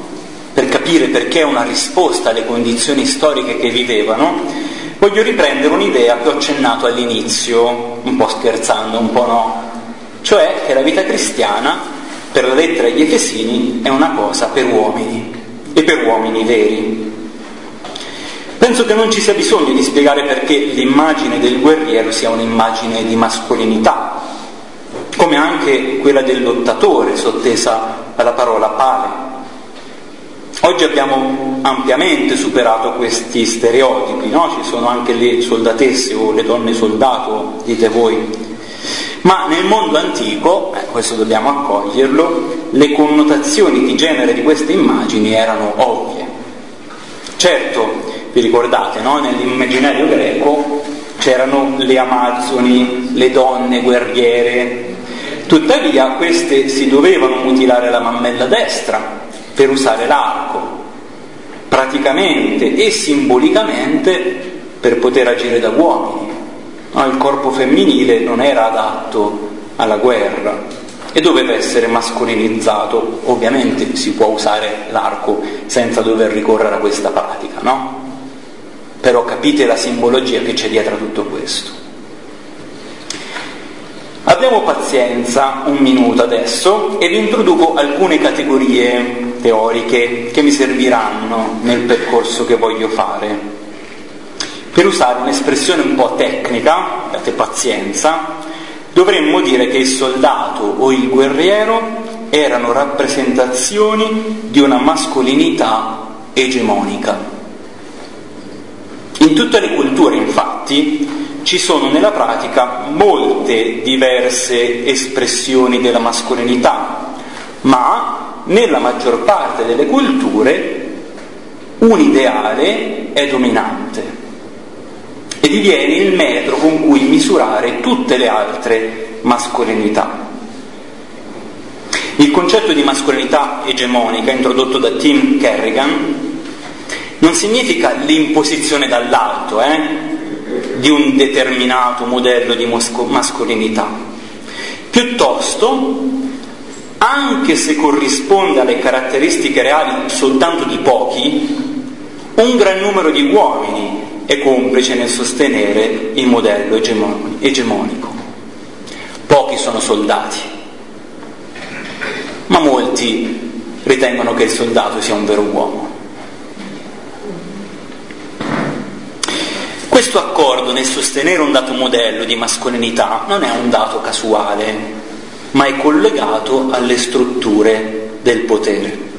per capire perché è una risposta alle condizioni storiche che vivevano, voglio riprendere un'idea che ho accennato all'inizio, un po' scherzando, un po' no, cioè che la vita cristiana per la lettera agli Efesini è una cosa per uomini, e per uomini veri. Penso che non ci sia bisogno di spiegare perché l'immagine del guerriero sia un'immagine di mascolinità, come anche quella del lottatore sottesa alla parola pale. Oggi abbiamo ampiamente superato questi stereotipi, no? Ci sono anche le soldatesse o le donne soldato, dite voi. Ma nel mondo antico, eh, questo dobbiamo accoglierlo, le connotazioni di genere di queste immagini erano ovvie. Certo, vi ricordate, no? Nell'immaginario greco c'erano le amazzoni, le donne guerriere, tuttavia queste si dovevano mutilare la mammella destra per usare l'arco, praticamente e simbolicamente per poter agire da uomini. Il corpo femminile non era adatto alla guerra e doveva essere mascolinizzato. Ovviamente si può usare l'arco senza dover ricorrere a questa pratica, no? Però capite la simbologia che c'è dietro a tutto questo. Abbiamo pazienza un minuto adesso e vi introduco alcune categorie teoriche che mi serviranno nel percorso che voglio fare. Per usare un'espressione un po' tecnica, date pazienza, dovremmo dire che il soldato o il guerriero erano rappresentazioni di una mascolinità egemonica. In tutte le culture, infatti, ci sono nella pratica molte diverse espressioni della mascolinità, ma nella maggior parte delle culture un ideale è dominante e diviene il metro con cui misurare tutte le altre mascolinità. Il concetto di mascolinità egemonica, introdotto da Tim Carrigan, non significa l'imposizione dall'alto, eh? di un determinato modello di mascolinità, piuttosto, anche se corrisponde alle caratteristiche reali soltanto di pochi, un gran numero di uomini è complice nel sostenere il modello egemonico. Pochi sono soldati, ma molti ritengono che il soldato sia un vero uomo. Questo accordo nel sostenere un dato modello di mascolinità non è un dato casuale, ma è collegato alle strutture del potere.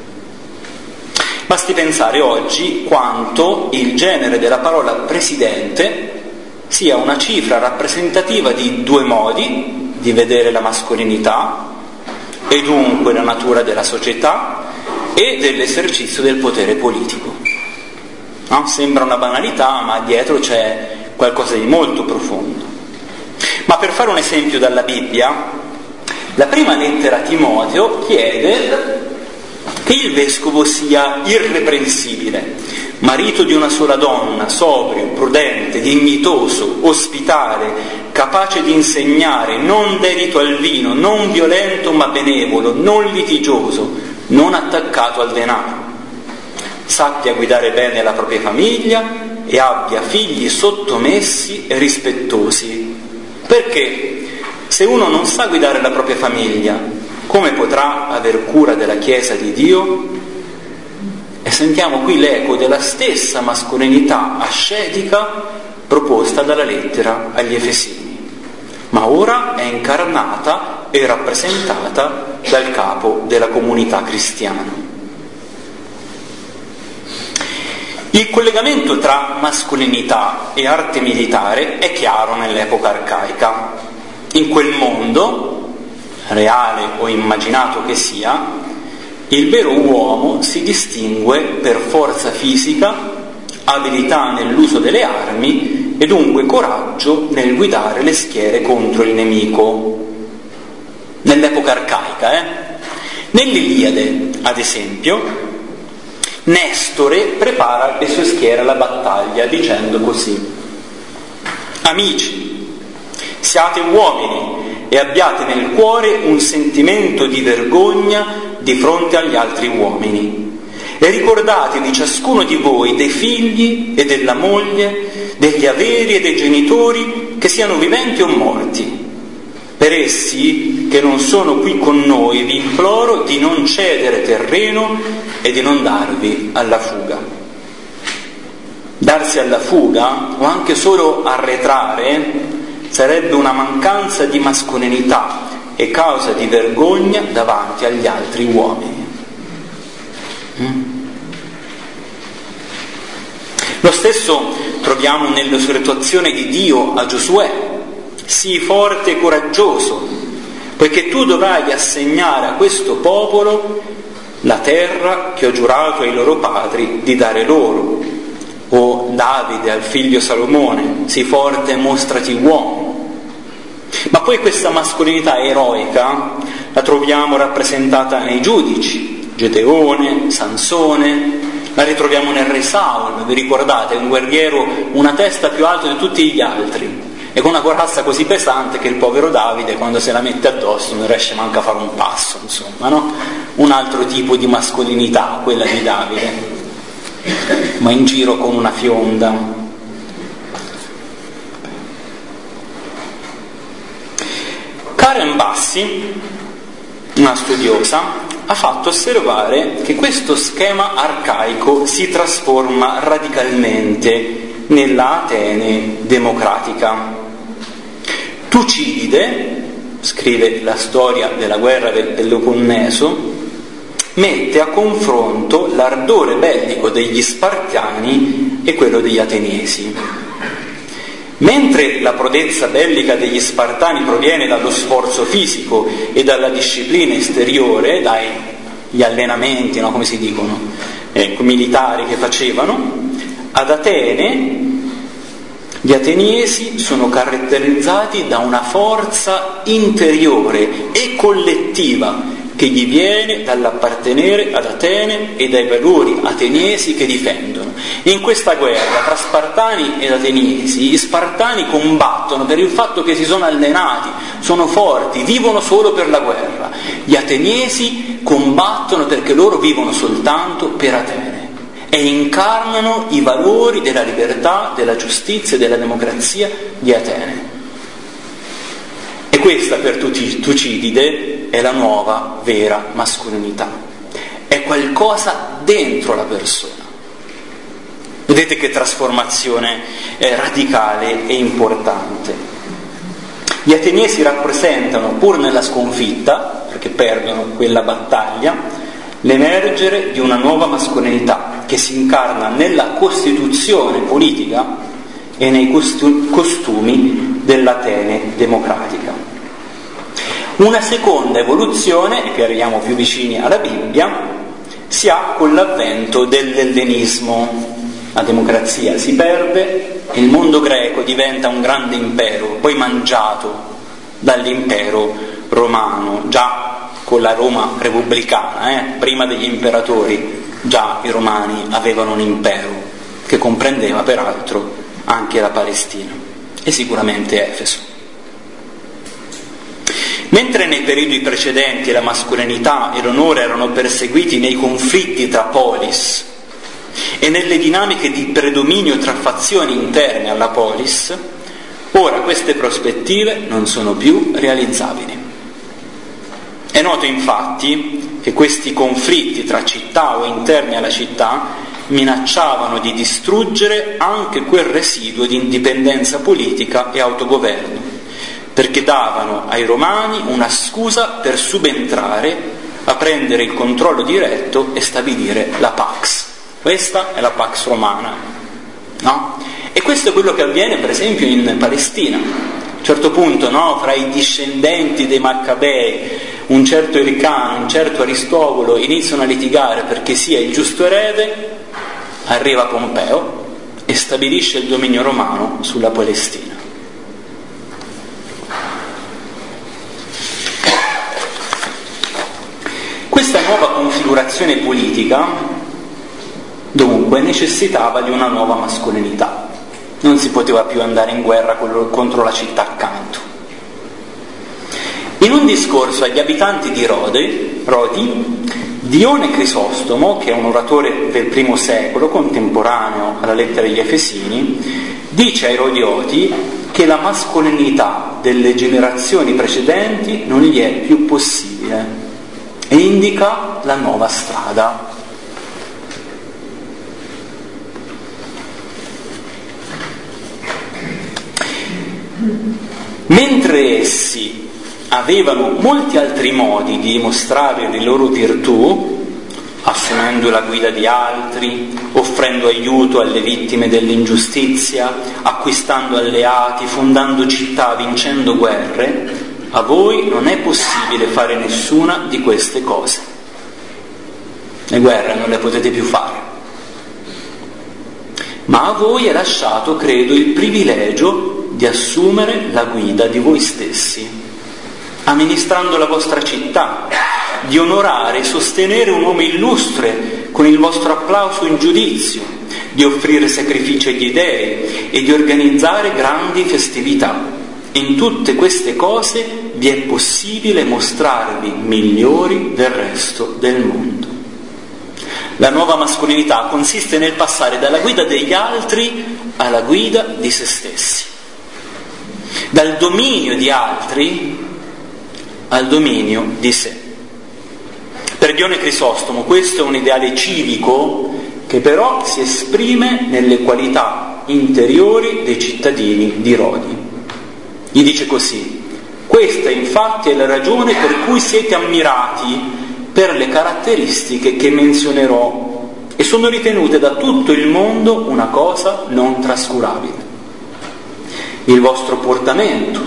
Basti pensare oggi quanto il genere della parola presidente sia una cifra rappresentativa di due modi di vedere la mascolinità e dunque la natura della società e dell'esercizio del potere politico. No? Sembra una banalità, ma dietro c'è qualcosa di molto profondo. Ma per fare un esempio dalla Bibbia, la prima lettera a Timoteo chiede che il vescovo sia irreprensibile, marito di una sola donna, sobrio, prudente, dignitoso, ospitale, capace di insegnare, non dedito al vino, non violento ma benevolo, non litigioso, non attaccato al denaro. Sappia guidare bene la propria famiglia e abbia figli sottomessi e rispettosi. Perché se uno non sa guidare la propria famiglia, come potrà aver cura della Chiesa di Dio? E sentiamo qui l'eco della stessa mascolinità ascetica proposta dalla lettera agli Efesini, ma ora è incarnata e rappresentata dal capo della comunità cristiana. Il collegamento tra mascolinità e arte militare è chiaro nell'epoca arcaica. In quel mondo, reale o immaginato che sia, il vero uomo si distingue per forza fisica, abilità nell'uso delle armi e dunque coraggio nel guidare le schiere contro il nemico. Nell'epoca arcaica, eh? Nell'Iliade, ad esempio, Nestore prepara le sue schiere alla battaglia dicendo così: amici, siate uomini e abbiate nel cuore un sentimento di vergogna di fronte agli altri uomini, e ricordatevi ciascuno di voi dei figli e della moglie, degli averi e dei genitori, che siano viventi o morti. Per essi che non sono qui con noi vi imploro di non cedere terreno e di non darvi alla fuga. Darsi alla fuga, o anche solo arretrare, sarebbe una mancanza di mascolinità e causa di vergogna davanti agli altri uomini. Lo stesso troviamo nell'esortazione di Dio a Giosuè: sii forte e coraggioso, poiché tu dovrai assegnare a questo popolo la terra che ho giurato ai loro padri di dare loro. O Davide al figlio Salomone: sii forte e mostrati uomo. Ma poi questa mascolinità eroica la troviamo rappresentata nei giudici, Gedeone, Sansone. La ritroviamo nel re Saul, vi ricordate, un guerriero una testa più alta di tutti gli altri, e con una corazza così pesante che il povero Davide, quando se la mette addosso, non riesce manco a fare un passo, insomma, no? Un altro tipo di mascolinità, quella di Davide, ma in giro con una fionda. Karen Bassi, una studiosa, ha fatto osservare che questo schema arcaico si trasforma radicalmente nella Atene democratica. Tucidide, scrive la storia della guerra del Peloponneso, mette a confronto l'ardore bellico degli Spartani e quello degli Ateniesi. Mentre la prodezza bellica degli spartani proviene dallo sforzo fisico e dalla disciplina esteriore, dagli allenamenti, no, come si dicono, ecco, militari che facevano, ad Atene gli ateniesi sono caratterizzati da una forza interiore e collettiva che gli viene dall'appartenere ad Atene e dai valori ateniesi che difendono. In questa guerra tra spartani ed ateniesi, gli spartani combattono per il fatto che si sono allenati, sono forti, vivono solo per la guerra. Gli ateniesi combattono perché loro vivono soltanto per Atene e incarnano i valori della libertà, della giustizia e della democrazia di Atene. E questa per Tucidide è la nuova vera mascolinità, è qualcosa dentro la persona. Vedete che trasformazione radicale e importante. Gli ateniesi rappresentano, pur nella sconfitta, perché perdono quella battaglia, l'emergere di una nuova mascolinità che si incarna nella costituzione politica e nei costumi dell'Atene democratica. Una seconda evoluzione, e qui arriviamo più vicini alla Bibbia, si ha con l'avvento dell'ellenismo. La democrazia si perde, il mondo greco diventa un grande impero, poi mangiato dall'impero romano, già con la Roma repubblicana, eh, prima degli imperatori, già i romani avevano un impero che comprendeva peraltro anche la Palestina e sicuramente Efeso. Mentre nei periodi precedenti la mascolinità e l'onore erano perseguiti nei conflitti tra polis e nelle dinamiche di predominio tra fazioni interne alla polis, ora queste prospettive non sono più realizzabili. È noto infatti che questi conflitti tra città o interni alla città minacciavano di distruggere anche quel residuo di indipendenza politica e autogoverno, perché davano ai romani una scusa per subentrare a prendere il controllo diretto e stabilire la pax. Questa è la pax romana, no? E questo è quello che avviene per esempio in Palestina. A un certo punto, no, fra i discendenti dei Maccabei, un certo Elcana, un certo Aristobolo iniziano a litigare perché sia il giusto erede. Arriva Pompeo e stabilisce il dominio romano sulla Palestina. Questa nuova configurazione politica, dunque, necessitava di una nuova mascolinità. Non si poteva più andare in guerra contro la città accanto. In un discorso agli abitanti di Rode, Rodi, Dione Crisostomo, che è un oratore del primo secolo, contemporaneo alla Lettera agli Efesini, dice ai Rodioti che la mascolinità delle generazioni precedenti non gli è più possibile e indica la nuova strada. Mentre essi avevano molti altri modi di dimostrare le loro virtù, assumendo la guida di altri, offrendo aiuto alle vittime dell'ingiustizia, acquistando alleati, fondando città, vincendo guerre, a voi non è possibile fare nessuna di queste cose. Le guerre non le potete più fare. Ma a voi è lasciato, credo, il privilegio di assumere la guida di voi stessi, amministrando la vostra città, di onorare e sostenere un uomo illustre con il vostro applauso in giudizio, di offrire sacrifici agli dèi e di organizzare grandi festività. In tutte queste cose vi è possibile mostrarvi migliori del resto del mondo. La nuova mascolinità consiste nel passare dalla guida degli altri alla guida di se stessi, dal dominio di altri al dominio di sé. Per Dione Crisostomo questo è un ideale civico che però si esprime nelle qualità interiori dei cittadini di Rodi. Gli dice così: questa infatti è la ragione per cui siete ammirati per le caratteristiche che menzionerò e sono ritenute da tutto il mondo una cosa non trascurabile. il vostro portamento,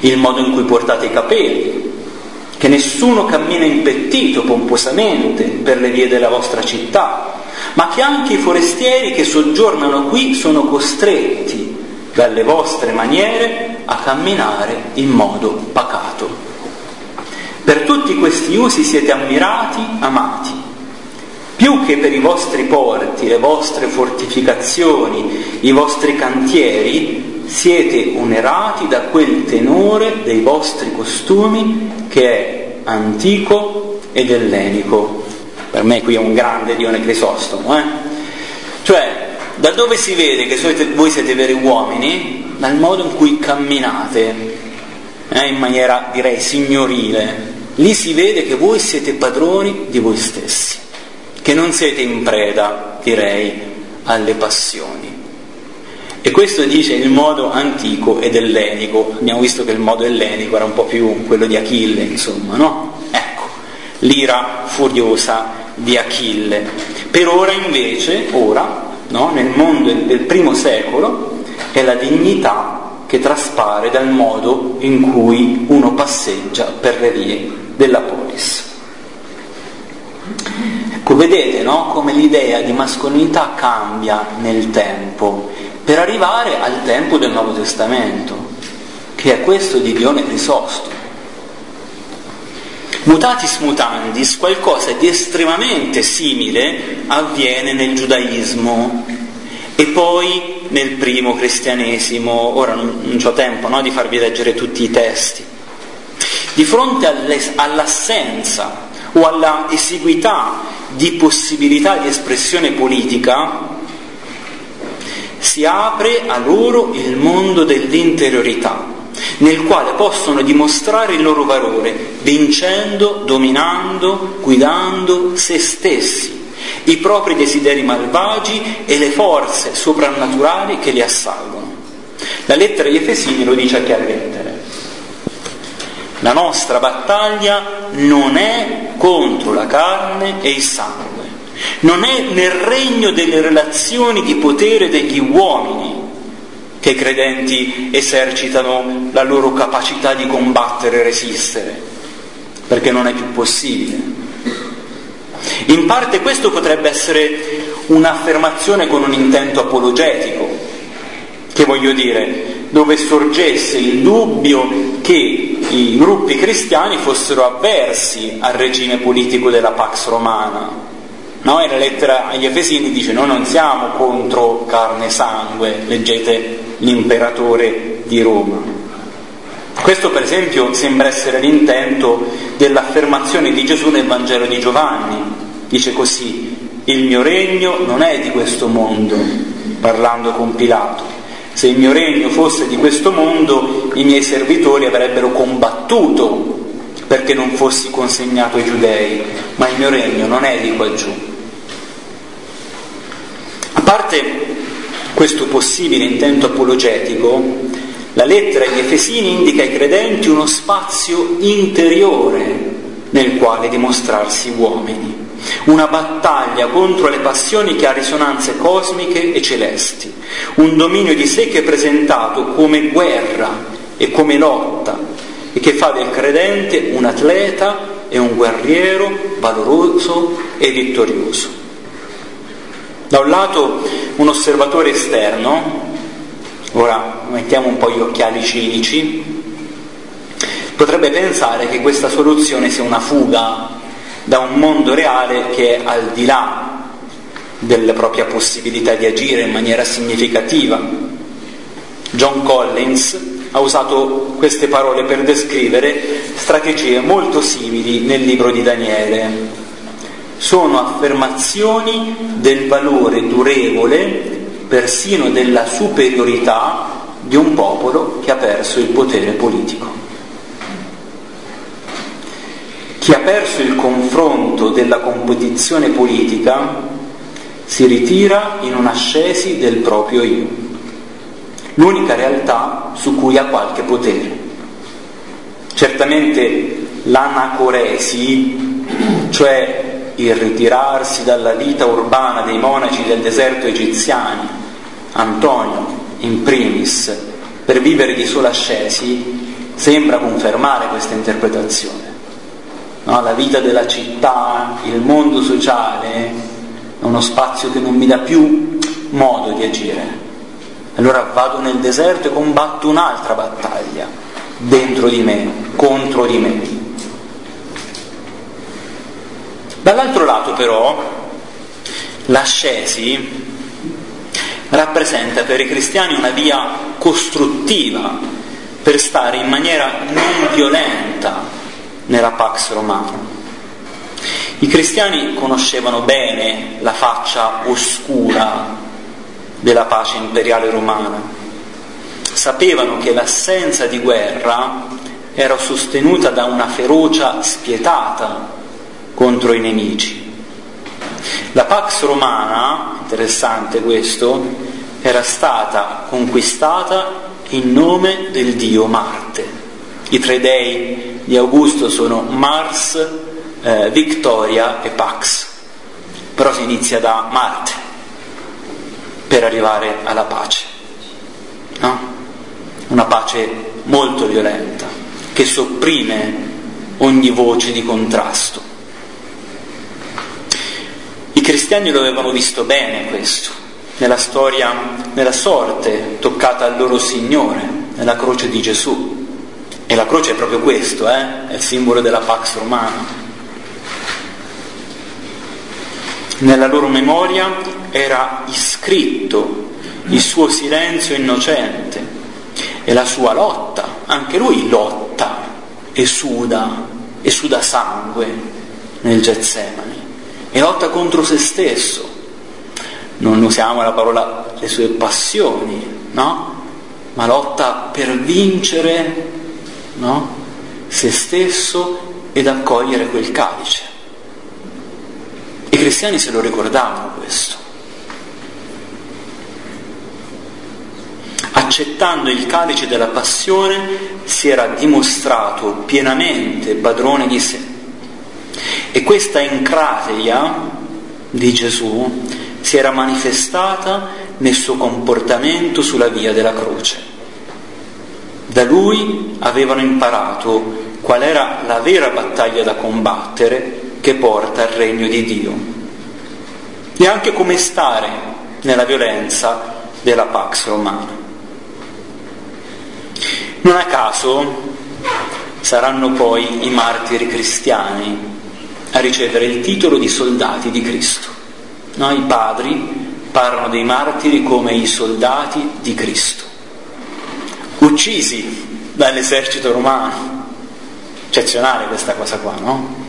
il modo in cui portate i capelli, che nessuno cammina impettito pomposamente per le vie della vostra città, ma che anche i forestieri che soggiornano qui sono costretti dalle vostre maniere a camminare in modo pacato. Per tutti questi usi siete ammirati, amati, più che per i vostri porti, le vostre fortificazioni, i vostri cantieri, siete onerati da quel tenore dei vostri costumi che è antico ed ellenico. Per me qui è un grande Dione Crisostomo, eh? Cioè, da dove si vede che voi siete veri uomini? Dal modo in cui camminate, eh, in maniera direi signorile. Lì si vede che voi siete padroni di voi stessi, che non siete in preda, direi, alle passioni. E questo dice il modo antico ed ellenico. Abbiamo visto che il modo ellenico era un po' più quello di Achille, insomma, no? Ecco, l'ira furiosa di Achille. Per ora invece, ora... No? Nel mondo del primo secolo è la dignità che traspare dal modo in cui uno passeggia per le vie della polis. Ecco, vedete, no? Come l'idea di mascolinità cambia nel tempo per arrivare al tempo del Nuovo Testamento, che è questo di Dione Crisostomo. Mutatis mutandis, qualcosa di estremamente simile avviene nel giudaismo e poi nel primo cristianesimo. Ora non, non c'ho tempo, no, di farvi leggere tutti i testi. Di fronte all'assenza o alla esiguità di possibilità di espressione politica, si apre a loro il mondo dell'interiorità, nel quale possono dimostrare il loro valore, vincendo, dominando, guidando se stessi, i propri desideri malvagi e le forze soprannaturali che li assalgono. La lettera agli Efesini lo dice a chiare lettere. La nostra battaglia non è contro la carne e il sangue, non è nel regno delle relazioni di potere degli uomini, che i credenti esercitano la loro capacità di combattere e resistere, perché non è più possibile. In parte questo potrebbe essere un'affermazione con un intento apologetico, che voglio dire, dove sorgesse il dubbio che i gruppi cristiani fossero avversi al regime politico della pax romana. No, e la lettera agli Efesini dice: noi non siamo contro carne e sangue, leggete l'imperatore di Roma. Questo per esempio sembra essere l'intento dell'affermazione di Gesù nel Vangelo di Giovanni. Dice così: il mio regno non è di questo mondo, parlando con Pilato. Se il mio regno fosse di questo mondo, i miei servitori avrebbero combattuto perché non fossi consegnato ai giudei, ma il mio regno non è di qua giù. A parte questo possibile intento apologetico, la lettera agli Efesini indica ai credenti uno spazio interiore nel quale dimostrarsi uomini, una battaglia contro le passioni che ha risonanze cosmiche e celesti, un dominio di sé che è presentato come guerra e come lotta e che fa del credente un atleta e un guerriero valoroso e vittorioso. Da un lato un osservatore esterno, ora mettiamo un po' gli occhiali cinici, potrebbe pensare che questa soluzione sia una fuga da un mondo reale che è al di là della propria possibilità di agire in maniera significativa. John Collins ha usato queste parole per descrivere strategie molto simili nel libro di Daniele. Sono affermazioni del valore durevole, persino della superiorità di un popolo che ha perso il potere politico. Chi ha perso il confronto della competizione politica si ritira in un'ascesi del proprio io, l'unica realtà su cui ha qualche potere. Certamente l'anacoresi, cioè il ritirarsi dalla vita urbana dei monaci del deserto egiziani, Antonio, in primis per vivere di soli ascesi sembra confermare questa interpretazione, no? La vita della città, il mondo sociale è uno spazio che non mi dà più modo di agire, allora vado nel deserto e combatto un'altra battaglia dentro di me, contro di me. Dall'altro lato però l'ascesi rappresenta per i cristiani una via costruttiva per stare in maniera non violenta nella pax romana. I cristiani conoscevano bene la faccia oscura della pace imperiale romana, sapevano che l'assenza di guerra era sostenuta da una ferocia spietata contro i nemici. La pax romana, interessante questo, era stata conquistata in nome del dio Marte. I tre dei di Augusto sono Mars, eh, Victoria e Pax, però si inizia da Marte per arrivare alla pace, no? Una pace molto violenta che sopprime ogni voce di contrasto. I cristiani lo avevano visto bene questo, nella storia, nella sorte toccata al loro Signore, nella croce di Gesù. E la croce è proprio questo, eh? È il simbolo della pax romana. Nella loro memoria era iscritto il suo silenzio innocente e la sua lotta. Anche lui lotta e suda, e suda sangue nel Getsemani. E lotta contro se stesso. Non usiamo la parola le sue passioni, no? Ma lotta per vincere, no? Se stesso ed accogliere quel calice. I cristiani se lo ricordavano questo. Accettando il calice della passione si era dimostrato pienamente padrone di sé. E questa encrateia di Gesù si era manifestata nel suo comportamento sulla via della croce. Da lui avevano imparato qual era la vera battaglia da combattere che porta al regno di Dio e anche come stare nella violenza della pax romana. Non a caso saranno poi i martiri cristiani a ricevere il titolo di soldati di Cristo. No, i padri parlano dei martiri come i soldati di Cristo, uccisi dall'esercito romano. Eccezionale questa cosa qua, no?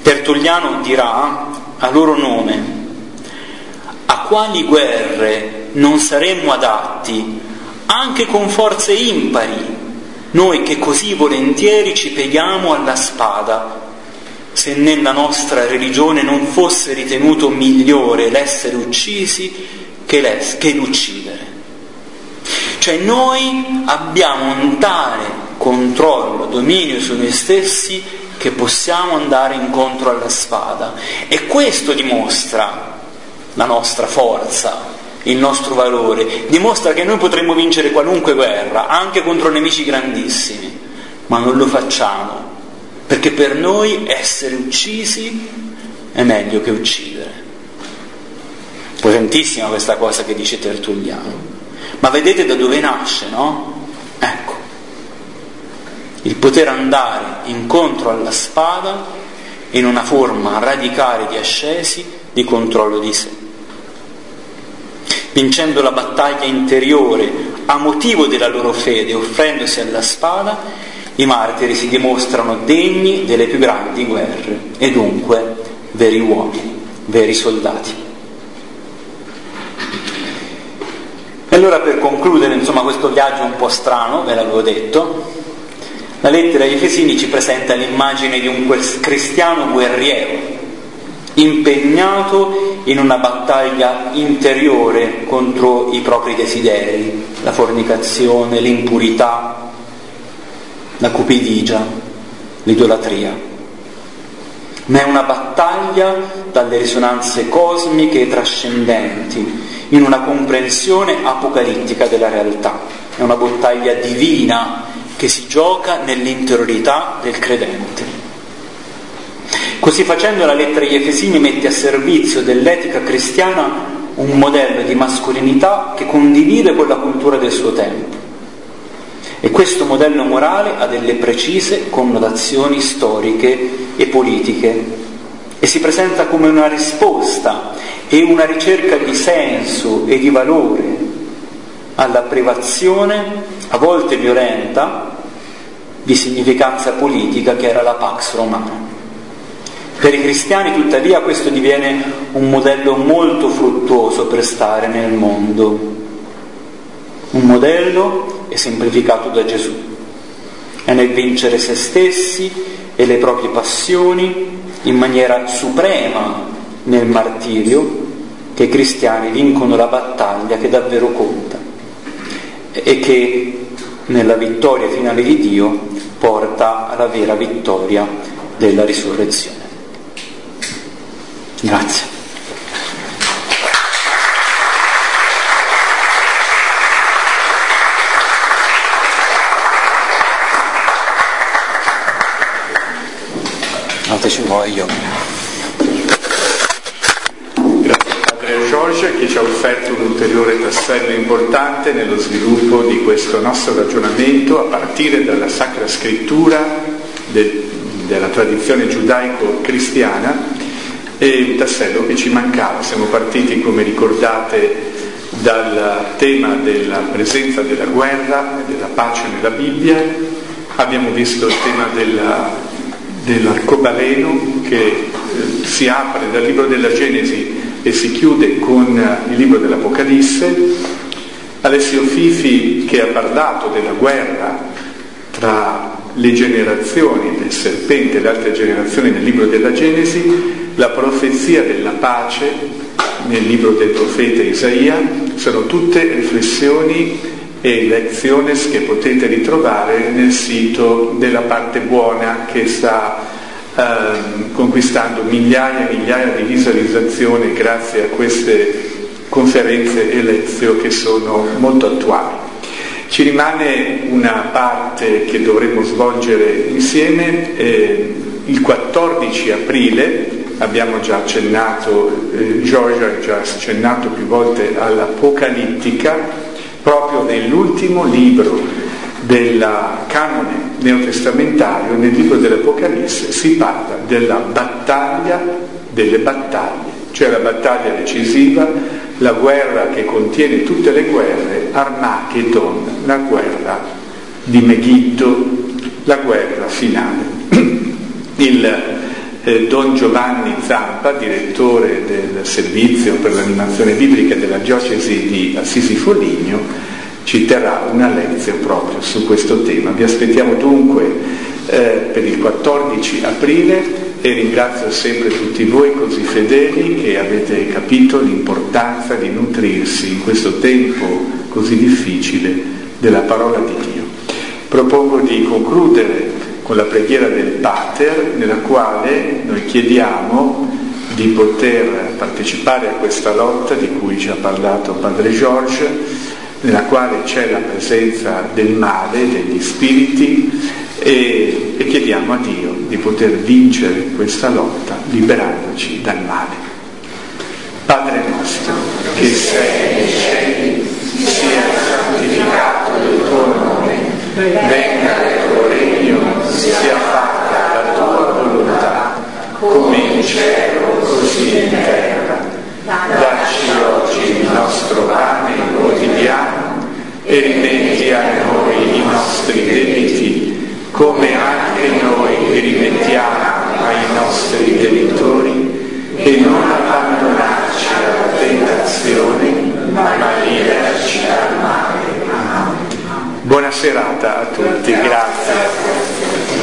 Tertulliano dirà a loro nome: a quali guerre non saremmo adatti anche con forze impari, noi che così volentieri ci pieghiamo alla spada, se nella nostra religione non fosse ritenuto migliore l'essere uccisi che, l'ess- che l'uccidere. Cioè noi abbiamo un tale controllo, dominio su noi stessi che possiamo andare incontro alla spada, e questo dimostra la nostra forza, il nostro valore, dimostra che noi potremmo vincere qualunque guerra, anche contro nemici grandissimi, ma non lo facciamo, perché per noi essere uccisi è meglio che uccidere. Potentissima questa cosa che dice Tertulliano, ma vedete da dove nasce, no? Ecco, il poter andare incontro alla spada in una forma radicale di ascesi, di controllo di sé, vincendo la battaglia interiore a motivo della loro fede, offrendosi alla spada. I martiri si dimostrano degni delle più grandi guerre e dunque veri uomini, veri soldati. E allora, per concludere insomma questo viaggio un po' strano, ve l'avevo detto, la lettera agli Efesini ci presenta l'immagine di un cristiano guerriero impegnato in una battaglia interiore contro i propri desideri, la fornicazione, l'impurità, la cupidigia, l'idolatria. ma è una battaglia dalle risonanze cosmiche e trascendenti, in una comprensione apocalittica della realtà. È una battaglia divina che si gioca nell'interiorità del credente. Così facendo, la lettera agli Efesini mette a servizio dell'etica cristiana un modello di mascolinità che condivide con la cultura del suo tempo. E questo modello morale ha delle precise connotazioni storiche e politiche e si presenta come una risposta e una ricerca di senso e di valore alla privazione, a volte violenta, di significanza politica che era la pax romana. Per i cristiani, tuttavia, questo diviene un modello molto fruttuoso per stare nel mondo. Un modello esemplificato da Gesù. È nel vincere se stessi e le proprie passioni in maniera suprema nel martirio che i cristiani vincono la battaglia che davvero conta e che nella vittoria finale di Dio porta alla vera vittoria della risurrezione. Grazie. Ci voglio. Grazie Padre Giorgio, che ci ha offerto un ulteriore tassello importante nello sviluppo di questo nostro ragionamento a partire dalla Sacra Scrittura de, della tradizione giudaico-cristiana, e un tassello che ci mancava. Siamo partiti, come ricordate, dal tema della presenza della guerra e della pace nella Bibbia. Abbiamo visto il tema della dell'arcobaleno che eh, si apre dal libro della Genesi e si chiude con eh, il libro dell'Apocalisse. Alessio Fifi, che ha parlato della guerra tra le generazioni del serpente e le altre generazioni nel libro della Genesi, la profezia della pace nel libro del profeta Isaia, sono tutte riflessioni e lezioni che potete ritrovare nel sito della parte buona, che sta ehm, conquistando migliaia e migliaia di visualizzazioni grazie a queste conferenze e lezioni che sono molto attuali. Ci rimane una parte che dovremo svolgere insieme. Eh, il quattordici aprile abbiamo già accennato, eh, Giorgio ha già accennato più volte all'Apocalittica, proprio nell'ultimo libro del canone neotestamentario, nel libro dell'Apocalisse, si parla della battaglia delle battaglie, cioè la battaglia decisiva, la guerra che contiene tutte le guerre, Armageddon, la guerra di Megiddo, la guerra finale. Il eh, Don Giovanni Zampa, direttore del servizio per l'animazione biblica della diocesi di Assisi Foligno, ci terrà una lezione proprio su questo tema. Vi aspettiamo dunque eh, per il quattordici aprile, e ringrazio sempre tutti voi così fedeli che avete capito l'importanza di nutrirsi in questo tempo così difficile della parola di Dio. Propongo di concludere con la preghiera del Pater, nella quale noi chiediamo di poter partecipare a questa lotta di cui ci ha parlato Padre Georges, nella quale c'è la presenza del male, degli spiriti, e, e chiediamo a Dio di poter vincere questa lotta liberandoci dal male. Padre nostro, che sei nei cieli, sia santificato il tuo nome, venga il tuo regno, sia fatta la tua volontà, come in cielo così in terra. Dacci oggi il nostro pane quotidiano, e rimetti a noi i nostri debiti, come anche noi rimettiamo ai nostri debitori, e non abbandonarci alla tentazione, ma liberaci dal male. Buona serata a tutti, grazie.